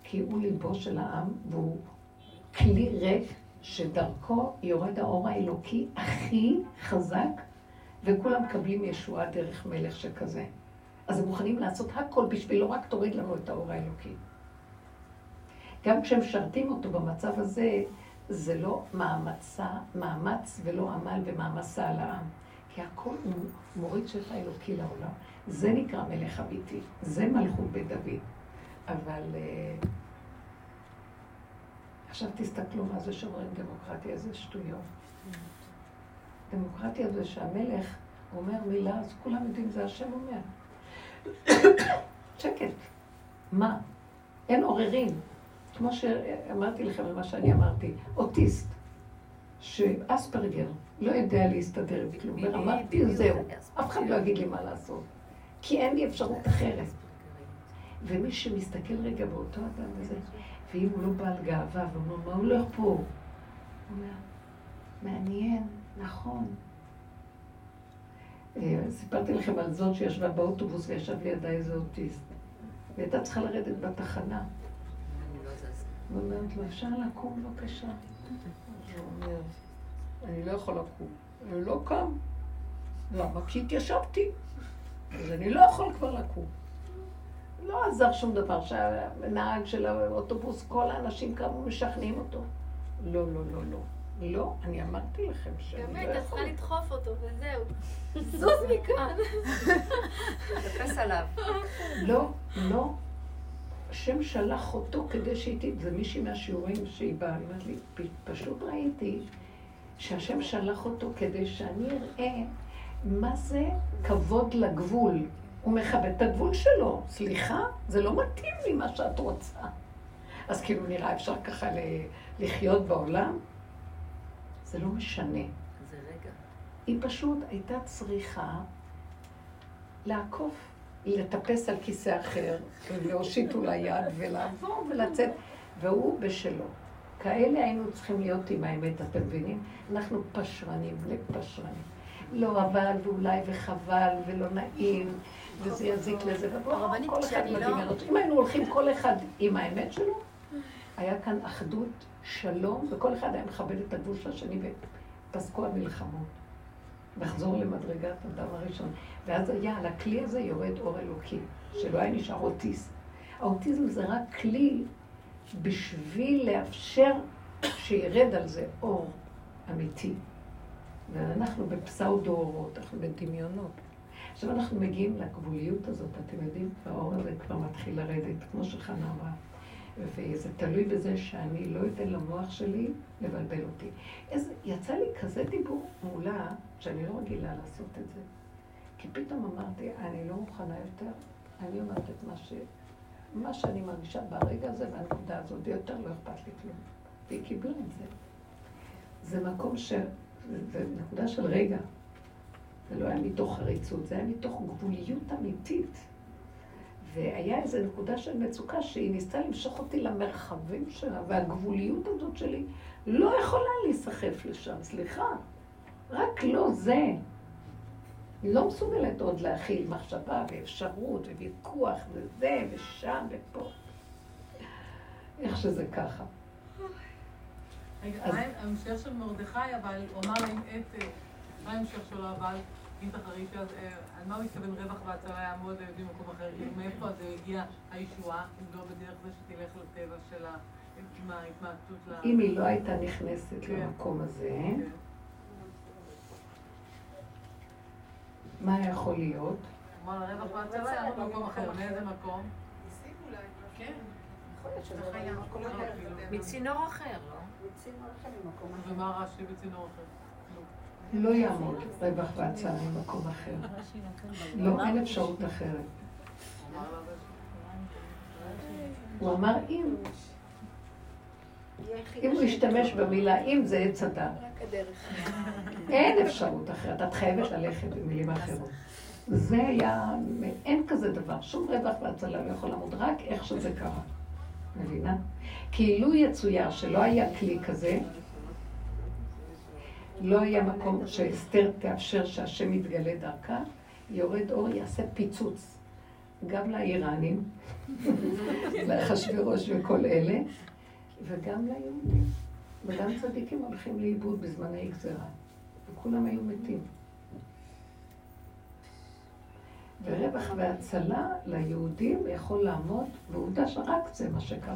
כי הוא ליבו של העם, והוא כלי ריק שדרכו יורד האור האלוקי הכי חזק, וכולם מקבלים ישועה דרך מלך שכזה. אז הם מוכנים לעשות הכל בשביל לא רק תוריד לנו את האור האלוקי. גם כשהם שרתים אותו במצב הזה, זה לא מאמצה, מאמץ ולא עמל ומאמסה על העם, כי הכל הוא מוריד שפע אלוקי לעולם. זה נקרא מלך אמיתי, זה מלכות בית דוד. אבל uh, עכשיו תסתכלו מה זה שאומרים דמוקרטיה, זה שטויות. דמוקרטיה זה שהמלך אומר מילה, אז כולם יודעים, זה השם אומר. שקט. מה? אין עוררים. כמו שאמרתי לכם על מה שאני אמרתי, אוטיסט, שאספרגר לא יודע להסתדר בכלום, אמרתי זהו, אף אחד לא יגיד לי מה לעשות, כי אין לי אפשרות אחרת. ומי שמסתכל רגע באותו אדם הזה, ואם הוא לא בעל גאווה, ואומר, מה הולך פה? הוא אומר, מעניין, נכון. סיפרתי לכם על זאת שישבה באוטובוס וישב לידה איזה אוטיסט, והייתה צריכה לרדת בתחנה. ואומרת לו, אפשר לקום בבקשה? הוא אומר, אני לא יכול לקום. אני לא קם. למה? כי התיישבתי. אז אני לא יכול כבר לקום. לא עזר שום דבר שהנהג של האוטובוס, כל האנשים קמו משכנעים אותו. לא, לא, לא, לא. לא, אני אמרתי לכם שאני לא יכולה. באמת, צריכה לדחוף אותו, וזהו. זוז מכאן. תפס עליו. לא, לא. השם שלח אותו כדי שהייתי, זה מישהי מהשיעורים שהיא באה, אמרת לי, פשוט ראיתי שהשם שלח אותו כדי שאני אראה מה זה כבוד לגבול. הוא מכבד את הגבול שלו. סליחה, זה לא מתאים לי מה שאת רוצה. אז כאילו נראה אפשר ככה לחיות בעולם? זה לא משנה. זה רגע. היא פשוט הייתה צריכה לעקוף, לטפס על כיסא אחר, להושיט אולי יד ולעבור ולצאת, והוא בשלו. כאלה היינו צריכים להיות עם האמת, אתם מבינים? אנחנו פשרנים, לפשרנים. לא אבל ואולי וחבל ולא נעים, וזה יזיק לזה ובואו, כל אחד מדהימן אותו. אם היינו הולכים כל אחד עם האמת שלו, היה כאן אחדות, שלום, וכל אחד היה מכבד את הגבול של השני, ופסקו המלחמות. נחזור למדרגת אדם הראשון. ואז היה על הכלי הזה יורד אור אלוקי, שלא היה נשאר אוטיזם. האוטיזם זה רק כלי בשביל לאפשר שירד על זה אור אמיתי. ואנחנו בפסאודו אורות, אנחנו בדמיונות. עכשיו אנחנו מגיעים לגבוליות הזאת, אתם יודעים? והאור הזה כבר מתחיל לרדת, כמו שחנה אמרה. וזה תלוי בזה שאני לא אתן למוח שלי לבלבל אותי. אז יצא לי כזה דיבור מולה, שאני לא רגילה לעשות את זה. כי פתאום אמרתי, אני לא מוכנה יותר, אני אומרת את מה, ש... מה שאני מרגישה ברגע הזה, והנקודה הזאת, יותר לא אכפת לי כלום. והיא קיבלה את זה. זה מקום ש... זה נקודה של רגע. זה לא היה מתוך הריצות, זה היה מתוך גבוליות אמיתית. והיה איזו נקודה של מצוקה שהיא ניסתה למשוך אותי למרחבים שלה, והגבוליות הזאת שלי לא יכולה להיסחף לשם, סליחה. רק לא זה. היא לא מסוגלת עוד להכיל מחשבה ואפשרות וויכוח וזה ושם ופה. איך שזה ככה. ההמשך של מרדכי, אבל הוא אמר להם את... מה ההמשך שלו, אבל? אם תחרי שאז, על מה הוא מתכוון רווח והצרה יעמוד במקום אחר? מאיפה זה הגיע הישועה, אם לא בדרך זה שתלך לטבע של ההתמעטות לה... אם היא לא הייתה נכנסת למקום הזה, מה יכול להיות? הוא אמר, הרווח והצרה יעמוד במקום אחר, מאיזה מקום? ניסים אולי. כן. יכול להיות שזה חיים. מצינור אחר, לא? מצינור אחר ממקום אחר. ומה רש"י בצינור אחר? לא יעמוד רווח והצעה ממקום אחר. לא, אין אפשרות אחרת. הוא אמר אם. אם הוא השתמש במילה אם זה עץ הדר. אין אפשרות אחרת, את חייבת ללכת במילים אחרות. זה היה, אין כזה דבר, שום רווח והצלה לא יכול לעמוד, רק איך שזה קרה. מבינה? כאילו יצויר שלא היה כלי כזה, לא היה מקום שאסתר תאפשר שהשם יתגלה דרכה, יורד אור יעשה פיצוץ. גם לאיראנים, לחשברוש וכל אלה, וגם ליהודים. וגם צדיקים הולכים לאיבוד בזמני גזרה. וכולם היו מתים. ורווח והצלה ליהודים יכול לעמוד, ועובדה שרק זה מה שקרה.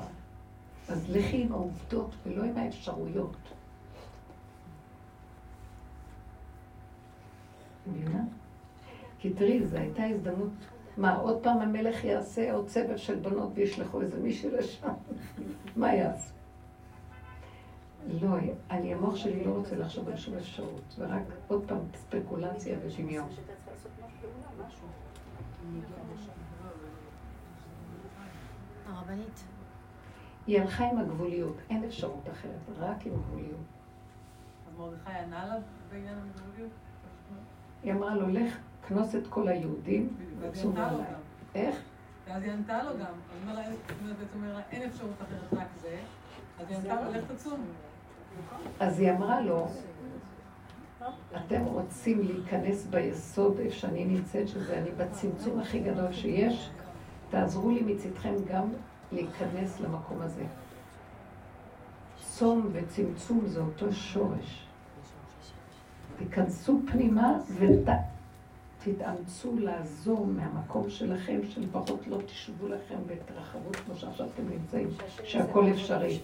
אז לכי עם העובדות ולא עם האפשרויות. מבינה? כי תראי, זו הייתה הזדמנות. מה, עוד פעם המלך יעשה עוד סבב של בנות וישלחו איזה מישהו לשם? מה יעשו? לא, אני, המוח שלי לא רוצה לחשוב על שום אפשרות, ורק עוד פעם ספקולציה ושמיון. הרבנית. היא הלכה עם הגבוליות, אין אפשרות אחרת, רק עם הגבוליות. אז מרדכי ענה לה בעניין הגבוליות? היא אמרה לו, לך, כנוס את כל היהודים, וצאו עליי. איך? ואז היא ענתה לו גם. היא אומרת, אין אפשרות אחרת רק זה, אז היא ענתה לו, לך תצום. אז היא אמרה לו, אתם רוצים להיכנס ביסוד איפה שאני נמצאת, שזה אני בצמצום הכי גדול שיש, תעזרו לי מצדכם גם להיכנס למקום הזה. צום וצמצום זה אותו שורש. תיכנסו פנימה ותתאמצו לעזור מהמקום שלכם, שלפחות לא תשבו לכם בהתרחבות כמו שעכשיו אתם נמצאים, שהכל אפשרי.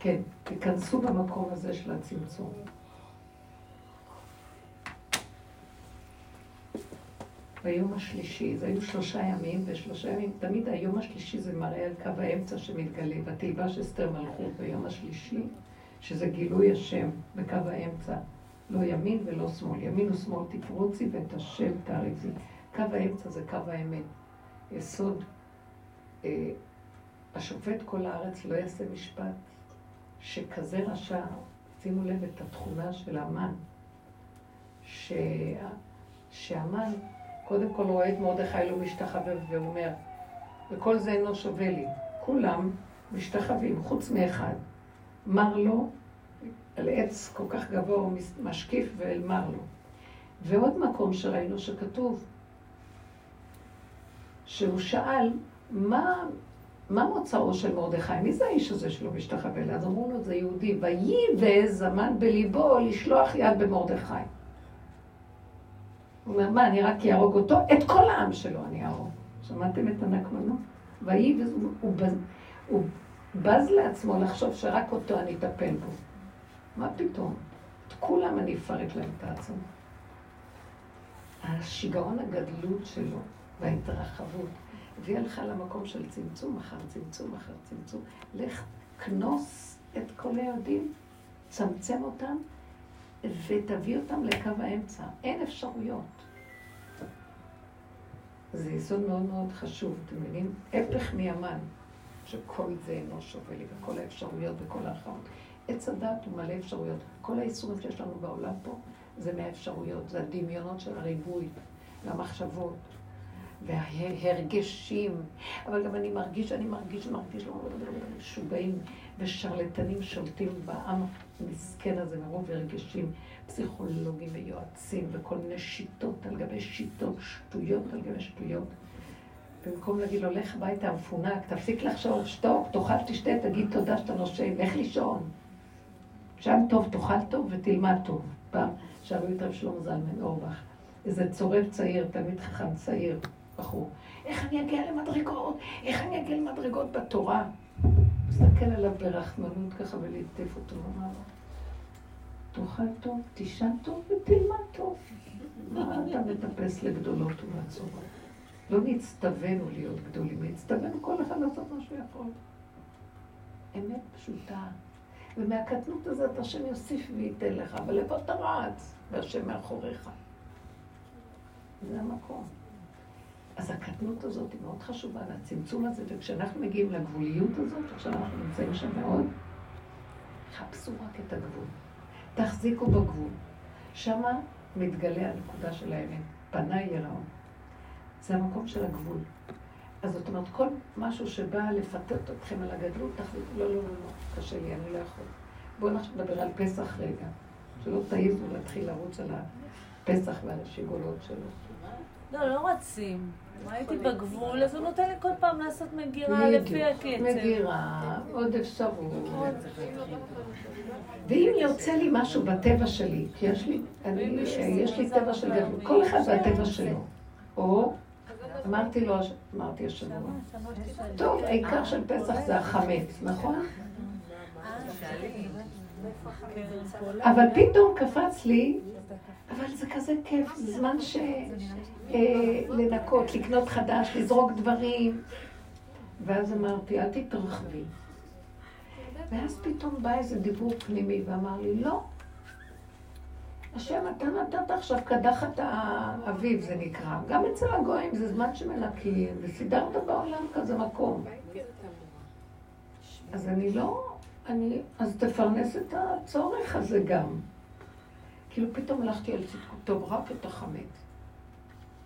כן, תיכנסו במקום הזה של הצמצום. ביום השלישי, זה היו שלושה ימים, ושלושה ימים, תמיד היום השלישי זה מראה על קו האמצע שמתגלה, בתיבה שסתר מלכות ביום השלישי, שזה גילוי השם בקו האמצע, לא ימין ולא שמאל, ימין ושמאל תפרוצי ואת השם תעריצי. קו האמצע זה קו האמת, יסוד, אה, השופט כל הארץ לא יעשה משפט, שכזה רשע, שימו לב את התכונה של המן, ש... שהמן קודם כל רואה את מרדכי לא משתחבב ואומר, וכל זה אינו שווה לי, כולם משתחבים, חוץ מאחד, מר לו, על עץ כל כך גבוה הוא משקיף ואלמר לו. ועוד מקום שראינו שכתוב, שהוא שאל, מה, מה מוצאו של מרדכי? מי זה האיש הזה שלא משתחבל? אז אמרו לו, זה יהודי, ויבז המן בליבו לשלוח יד במרדכי. הוא אומר, מה, אני רק יהרוג אותו? את כל העם שלו אני יהרוג. שמעתם את הנקמנות? והיא, הוא, הוא, הוא, הוא בז לעצמו לחשוב שרק אותו אני אטפל בו. מה פתאום? את כולם אני אפרט להם את העצמו. השיגעון הגדלות שלו וההתרחבות הביאה לך למקום של צמצום אחר צמצום אחר צמצום. לך כנוס את כל היהודים, צמצם אותם, ותביא אותם לקו האמצע. אין אפשרויות. זה יסוד מאוד מאוד חשוב, אתם מבינים? הפך מימן, שכל זה אינו שווה לי, וכל האפשרויות וכל האחרות. עץ הדת הוא מלא אפשרויות. כל האיסורים שיש לנו בעולם פה, זה מהאפשרויות, זה הדמיונות של הריבוי, והמחשבות, וההרגשים. אבל גם אני מרגיש, אני מרגיש, מרגיש, לא משוגעים ושרלטנים שולטים בעם המסכן הזה, מרוב הרגשים פסיכולוגים ויועצים וכל מיני שיטות על גבי שיטות, שטויות על גבי שטויות. במקום להגיד לו, לך הביתה המפונק, תפסיק לחשוב, שתוק, תאכל תשתה, תגיד תודה שאתה נושא, לך לישון. שם טוב, תאכל טוב ותלמד טוב. פעם שאלו את רב שלמה זלמן אורבך, איזה צורב צעיר, תלמיד חכם צעיר, בחור. איך אני אגיע למדרגות? איך אני אגיע למדרגות בתורה? מסתכל עליו ברחמנות ככה ולהטף אותו, אמר לו, תאכל טוב, תישן טוב ותלמד טוב. מה אתה מטפס לגדולות ובעצורות? לא נצטוונו להיות גדולים, נצטוונו כל אחד לעשות מה שהוא יכול. אמת פשוטה. ומהקטנות הזאת השם יוסיף וייתן לך, אבל לבוא אתה רץ, והשם מאחוריך. זה המקום. אז הקטנות הזאת היא מאוד חשובה, והצמצום הזה, וכשאנחנו מגיעים לגבוליות הזאת, כשאנחנו נמצאים שם מאוד, חפשו רק את הגבול. תחזיקו בגבול. שמה מתגלה הנקודה של האמת, פנה יראון. זה המקום של הגבול. אז זאת אומרת, כל משהו שבא לפתות אתכם על הגדלות, תחזיקו, לא, לא, לא, לא, קשה לי, אני לא יכול. בואו נדבר על פסח רגע, שלא תעיזו להתחיל לרוץ על הפסח ועל השיגולות שלו. לא, לא רצים. הייתי בגבול, אז הוא נותן לי כל פעם לעשות מגירה לפי הקצב. מגירה, עוד אפשרות. ואם יוצא לי משהו בטבע שלי, כי יש לי טבע של גדלות, כל אחד בטבע שלו, או... אמרתי לו, אמרתי השבוע. טוב, העיקר של פסח זה החמץ, נכון? אבל פתאום קפץ לי, אבל זה כזה כיף, זה זמן שלנקות, לקנות חדש, לזרוק דברים. ואז אמרתי, אל תתרחבי. ואז פתאום בא איזה דיבור פנימי ואמר לי, לא. השם, אתה נתת עכשיו קדחת האביב, זה נקרא. גם אצל הגויים, זה זמן שמלקים, וסידרת בעולם כזה מקום. אז אני לא, אני, אז תפרנס את הצורך הזה גם. כאילו פתאום הלכתי על צדקות, טוב, רק את החמץ.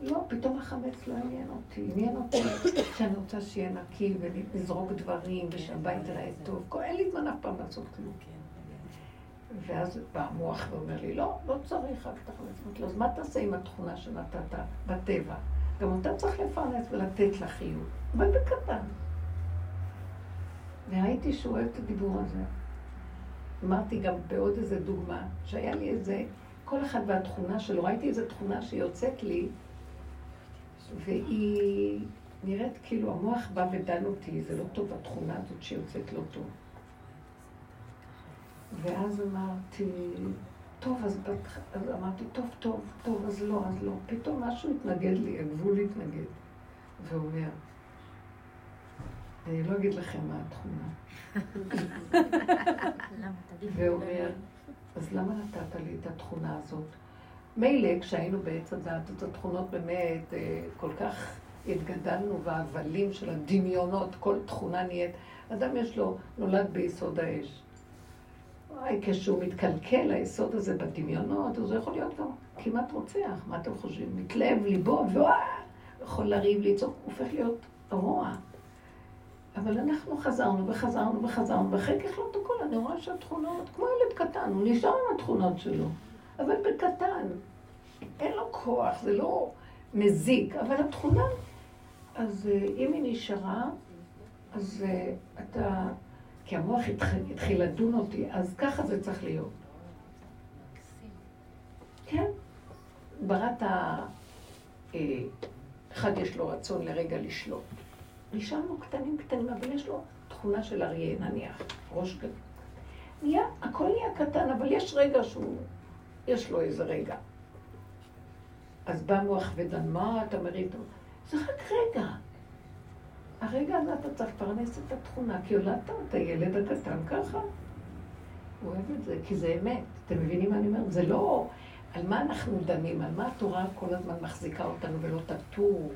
לא, פתאום החמץ לא עניין אותי. עניין אותי שאני רוצה שיהיה נקי ולזרוק דברים, ושהבית יראה טוב. אין לי זמן אף פעם לעשות כלום. ואז בא המוח ואומר לי, לא, לא צריך רק תחלצות. אז מה תעשה עם התכונה שנתת בטבע? גם אותה צריך לפרנס ולתת לחיות, אבל בקטן. והייתי שהוא אוהב את הדיבור הזה. אמרתי גם בעוד איזה דוגמה, שהיה לי איזה כל אחד והתכונה שלו, ראיתי איזו תכונה שיוצאת לי, והיא נראית כאילו המוח בא ודן אותי, זה לא טוב, התכונה הזאת שיוצאת לא טוב. ואז אמרתי, טוב, אז, בת... אז אמרתי, טוב, טוב, טוב, אז לא, אז לא. פתאום משהו התנגד לי, הגבול להתנגד. ואומר, אני לא אגיד לכם מה התכונה. ואומר, אז למה נתת לי את התכונה הזאת? מילא, כשהיינו בעץ הדעת, את התכונות באמת כל כך התגדלנו, והאבלים של הדמיונות, כל תכונה נהיית. אדם יש לו, נולד ביסוד האש. כשהוא מתקלקל, היסוד הזה בדמיונות, אז הוא יכול להיות גם כמעט רוצח, מה אתם חושבים? מתלהב ליבו, וואה, יכול להריב, ליצור, הופך להיות רוע. אבל אנחנו חזרנו וחזרנו וחזרנו, ואחרי ככלות הכל, אני רואה שהתכונות, כמו ילד קטן, הוא נשאר עם התכונות שלו, אבל בקטן, אין לו כוח, זה לא מזיק, אבל התכונה, אז אם היא נשארה, אז אתה... כי המוח התחיל לדון אותי, אז ככה זה צריך להיות. כן? בראת ה... אחד יש לו רצון לרגע לשלוט. נשארנו קטנים קטנים, אבל יש לו תכונה של אריה, נניח, ראש גדול. נהיה, הכל נהיה קטן, אבל יש רגע שהוא... יש לו איזה רגע. אז בא מוח ודן, מה אתה מריב? זה רק רגע. הרגע הזה אתה צריך פרנס את התכונה, כי הולדת את הילד הקטן ככה. הוא אוהב את זה, כי זה אמת. אתם מבינים מה אני אומרת? זה לא על מה אנחנו דנים, על מה התורה כל הזמן מחזיקה אותנו ולא תטור.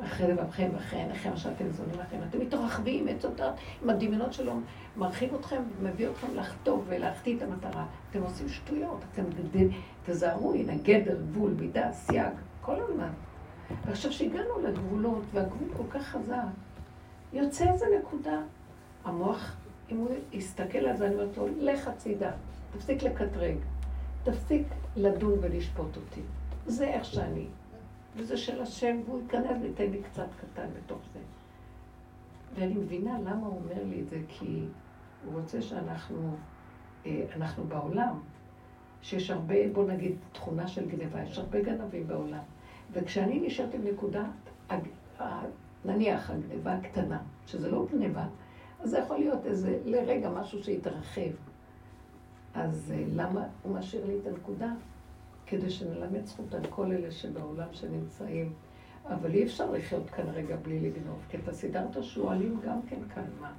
אחרי לבבכם, אחרי עיניכם, שאתם זונים לכם. אתם מתרחבים, עצותות, עם הדמיונות שלו, מרחיב אתכם, מביא אתכם לחטוב ולהחטיא את המטרה. אתם עושים שטויות, אתם תזהרו, הנה גדר, גבול, מידה, סייג, כל הזמן. ועכשיו שהגענו לגבולות, והגבול כל כך חזק, יוצא איזה נקודה. המוח, אם הוא יסתכל על זה, אני אומרת לו, לך הצידה, תפסיק לקטרג, תפסיק לדון ולשפוט אותי. זה איך שאני. וזה של השם, והוא ייכנס ויתן לי קצת קטן בתוך זה. ואני מבינה למה הוא אומר לי את זה, כי הוא רוצה שאנחנו, אנחנו בעולם, שיש הרבה, בוא נגיד, תכונה של גנבה, יש הרבה גנבים בעולם. וכשאני נשארת עם נקודה, נניח הגנבה הקטנה, שזה לא גנבה, אז זה יכול להיות איזה, לרגע משהו שיתרחב. אז למה הוא משאיר לי את הנקודה? כדי שנלמד זכות על כל אלה שבעולם שנמצאים. אבל אי אפשר לחיות כאן רגע בלי לגנוב, כי אתה סידרת שואלים גם כן כאן מה.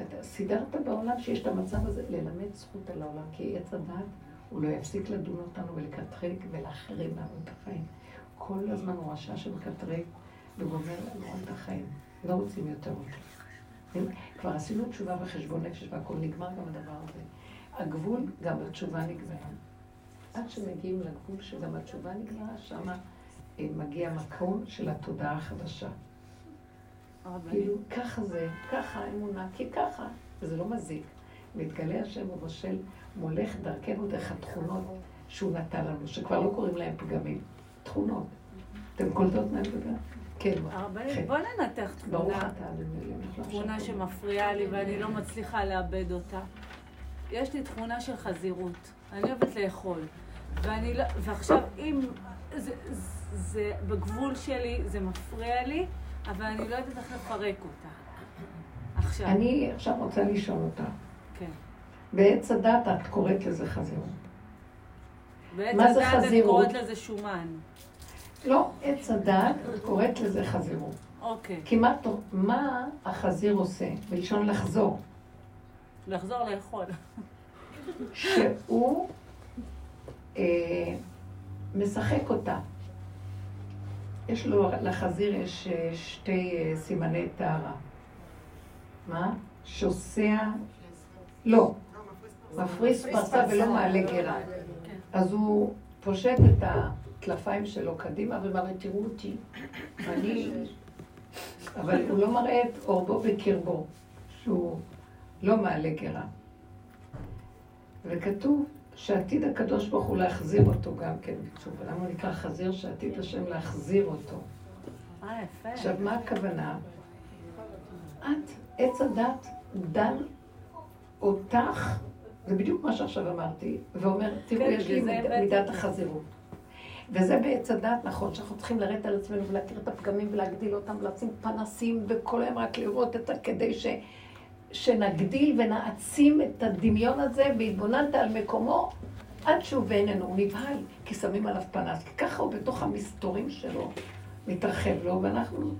אתה סידרת בעולם שיש את המצב הזה, ללמד זכות על העולם, כי עץ הדעת, הוא לא יפסיק לדון אותנו ולקטרק ולאחרים לנו את החיים. כל הזמן הוא רשע שמקטרק וגומר לנו את החיים. לא רוצים יותר אותך. כבר עשינו תשובה וחשבון נפש והכל נגמר גם הדבר הזה. הגבול, גם התשובה נגמרה. עד שמגיעים לגבול שגם התשובה נגמרה, שם מגיע המקום של התודעה החדשה. כאילו ככה זה, ככה אמונה, כי ככה, וזה לא מזיק. מתגלה השם ובשל מולך דרכנו דרך התכונות שהוא נתן לנו, שכבר לא קוראים להם פגמים. תכונות. אתם קולטות מהם פגמים? כן. הרבנית, בוא ננתח תכונה. תכונה שמפריעה לי ואני לא מצליחה לאבד אותה. יש לי תכונה של חזירות. אני אוהבת לאכול. ועכשיו אם זה בגבול שלי, זה מפריע לי, אבל אני לא יודעת איך לפרק אותה. עכשיו. אני עכשיו רוצה לישון אותה. בעץ הדת את קוראת לזה חזירות. מה זה חזירות? בעץ הדת את קוראת לזה שומן. לא, עץ הדת את קוראת לזה חזירות. אוקיי. כי מה החזיר עושה? בלשון לחזור. לחזור לאכול. שהוא משחק אותה. יש לו, לחזיר יש שתי סימני טהרה. מה? שוסע... לא, מפריס פרסה ולא מעלה גרה. אז הוא פושט את הטלפיים שלו קדימה ומראה, תראו אותי, אני... אבל הוא לא מראה את אורבו וקרבו, שהוא לא מעלה גרה. וכתוב שעתיד הקדוש ברוך הוא להחזיר אותו גם כן, בקצוב. למה נקרא חזיר שעתיד השם להחזיר אותו? עכשיו, מה הכוונה? את, עץ הדת, דן... אותך זה בדיוק מה שעכשיו אמרתי, ואומר, תראו, יש לי מידת החזירות. וזה בעץ הדעת, נכון, שאנחנו צריכים לרדת על עצמנו ולהכיר את הפגמים ולהגדיל אותם, ולשים פנסים וכל היום רק לראות את ה... כדי ש... שנגדיל ונעצים את הדמיון הזה, והתבוננת על מקומו עד שהוא בעינינו, הוא נבהל, כי שמים עליו פנס, כי ככה הוא בתוך המסתורים שלו מתרחב לו, ואנחנו...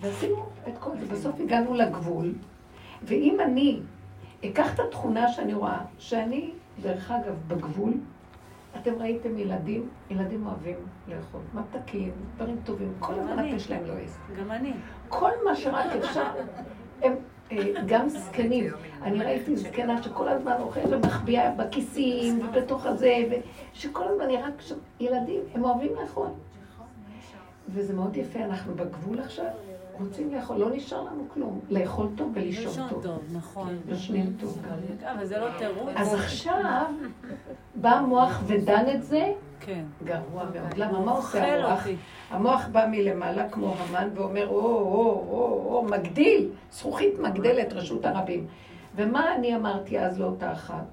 ועשינו את כל זה, בסוף הגענו לגבול, ואם אני אקח את התכונה שאני רואה, שאני, דרך אגב, בגבול, אתם ראיתם ילדים, ילדים אוהבים לאכול, מתקים, דברים טובים, כל המנפה שלהם לא יש. גם אני. כל מה שרק אפשר, הם גם זקנים. אני ראיתי זקנה שכל הזמן אוכלת ומחביאה בכיסים ובתוך הזה, שכל הזמן היא רק ילדים, הם אוהבים לאכול. וזה מאוד יפה, אנחנו בגבול עכשיו, רוצים לאכול, לא נשאר לנו כלום, לאכול טוב ולישון טוב. לישון טוב, נכון. ישנים טוב גם. אבל זה לא תירוץ. אז עכשיו בא המוח ודן את זה, גרוע מאוד. למה, מה עושה המוח? המוח בא מלמעלה כמו המן ואומר, או, או, או, או, מגדיל, זכוכית מגדלת רשות הרבים. ומה אני אמרתי אז לאותה אחת?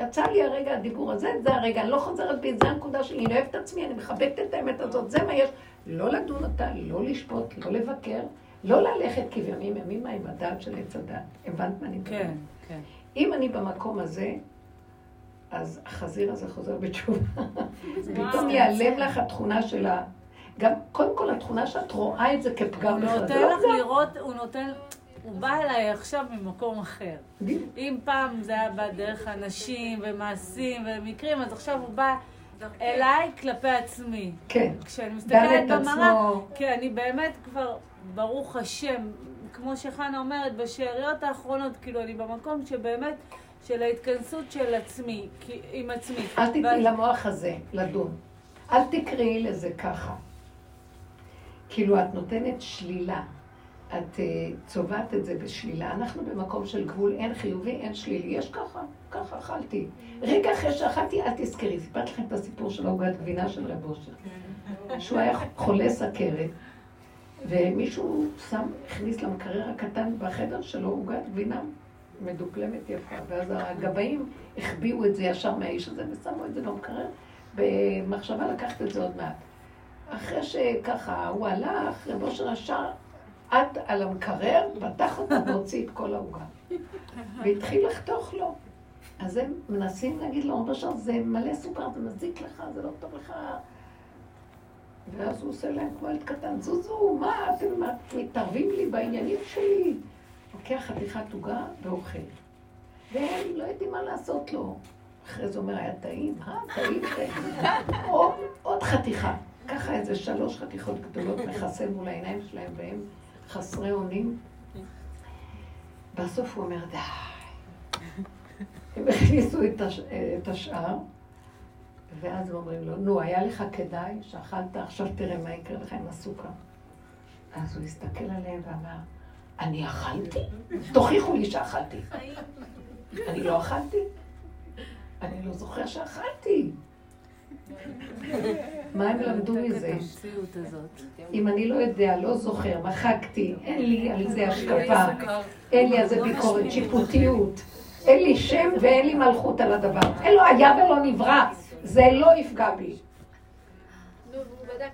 יצא לי הרגע הדיבור הזה, זה הרגע, אני לא חוזרת בי, זה הנקודה שלי, אני אוהבת עצמי, אני מחבקת את האמת הזאת, זה מה יש. לא לדון אותה, לא לשפוט, לא לבקר, לא ללכת כבימים, ימימה עם הדעת של עץ הדעת. הבנת מה אני מדברת? כן, כן. אם אני במקום הזה, אז החזיר הזה חוזר בתשובה. פתאום ייעלם לך התכונה שלה. גם, קודם כל, התכונה שאת רואה את זה כפגם בחזיר. הוא נותן לך לראות, הוא נותן... הוא בא אליי עכשיו ממקום אחר. אם פעם זה היה בא דרך אנשים ומעשים ומקרים, אז עכשיו הוא בא אליי כלפי עצמי. כן. כשאני מסתכלת במראה, כן, אני באמת כבר, ברוך השם, כמו שחנה אומרת, בשאריות האחרונות, כאילו אני במקום שבאמת, של ההתכנסות של עצמי, עם עצמי. אל תתני למוח הזה לדון. אל תקראי לזה ככה. כאילו את נותנת שלילה. את צובעת את זה בשלילה, אנחנו במקום של גבול, אין חיובי, אין שלילי, יש ככה, ככה אכלתי. רגע אחרי שאכלתי, אל תזכרי, סיפרת לכם את הסיפור של עוגת גבינה של רב אושר. שהוא היה חולה סכרת, ומישהו שם, הכניס למקרר הקטן בחדר שלו, עוגת גבינה מדוקלמת יפה, ואז הגבאים החביאו את זה ישר מהאיש הזה, ושמו את זה במקרר, במחשבה לקחת את זה עוד מעט. אחרי שככה הוא הלך, רב אושר השאר, עד על המקרר, פתח אותה והוציא את כל העוגה. והתחיל לחתוך לו. אז הם מנסים להגיד לו, רב אשר, זה מלא סוכר, זה מזיק לך, זה לא טוב לך. ואז הוא עושה להם כמו ילד קטן, זוזו, מה, אתם מתערבים לי בעניינים שלי? לוקח חתיכת עוגה ואוכל. והם לא יודעים מה לעשות לו. אחרי זה אומר, היה טעים, אה, טעים, טעים. או עוד חתיכה. ככה איזה שלוש חתיכות גדולות מחסל מול העיניים שלהם, והם חסרי אונים. בסוף הוא אומר, די. הם הכניסו את, הש... את השאר, ואז הם אומרים לו, נו, היה לך כדאי שאכלת, עכשיו תראה מה יקרה לך עם הסוכר. אז הוא הסתכל עליהם ואמר, אני אכלתי? תוכיחו לי שאכלתי. אני לא אכלתי? אני לא זוכר שאכלתי. מה הם למדו מזה? אם אני לא יודע, לא זוכר, מחקתי, אין לי על זה השקפה, אין לי על זה ביקורת, שיפוטיות, אין לי שם ואין לי מלכות על הדבר, אין לו היה ולא נברא, זה לא יפגע בי.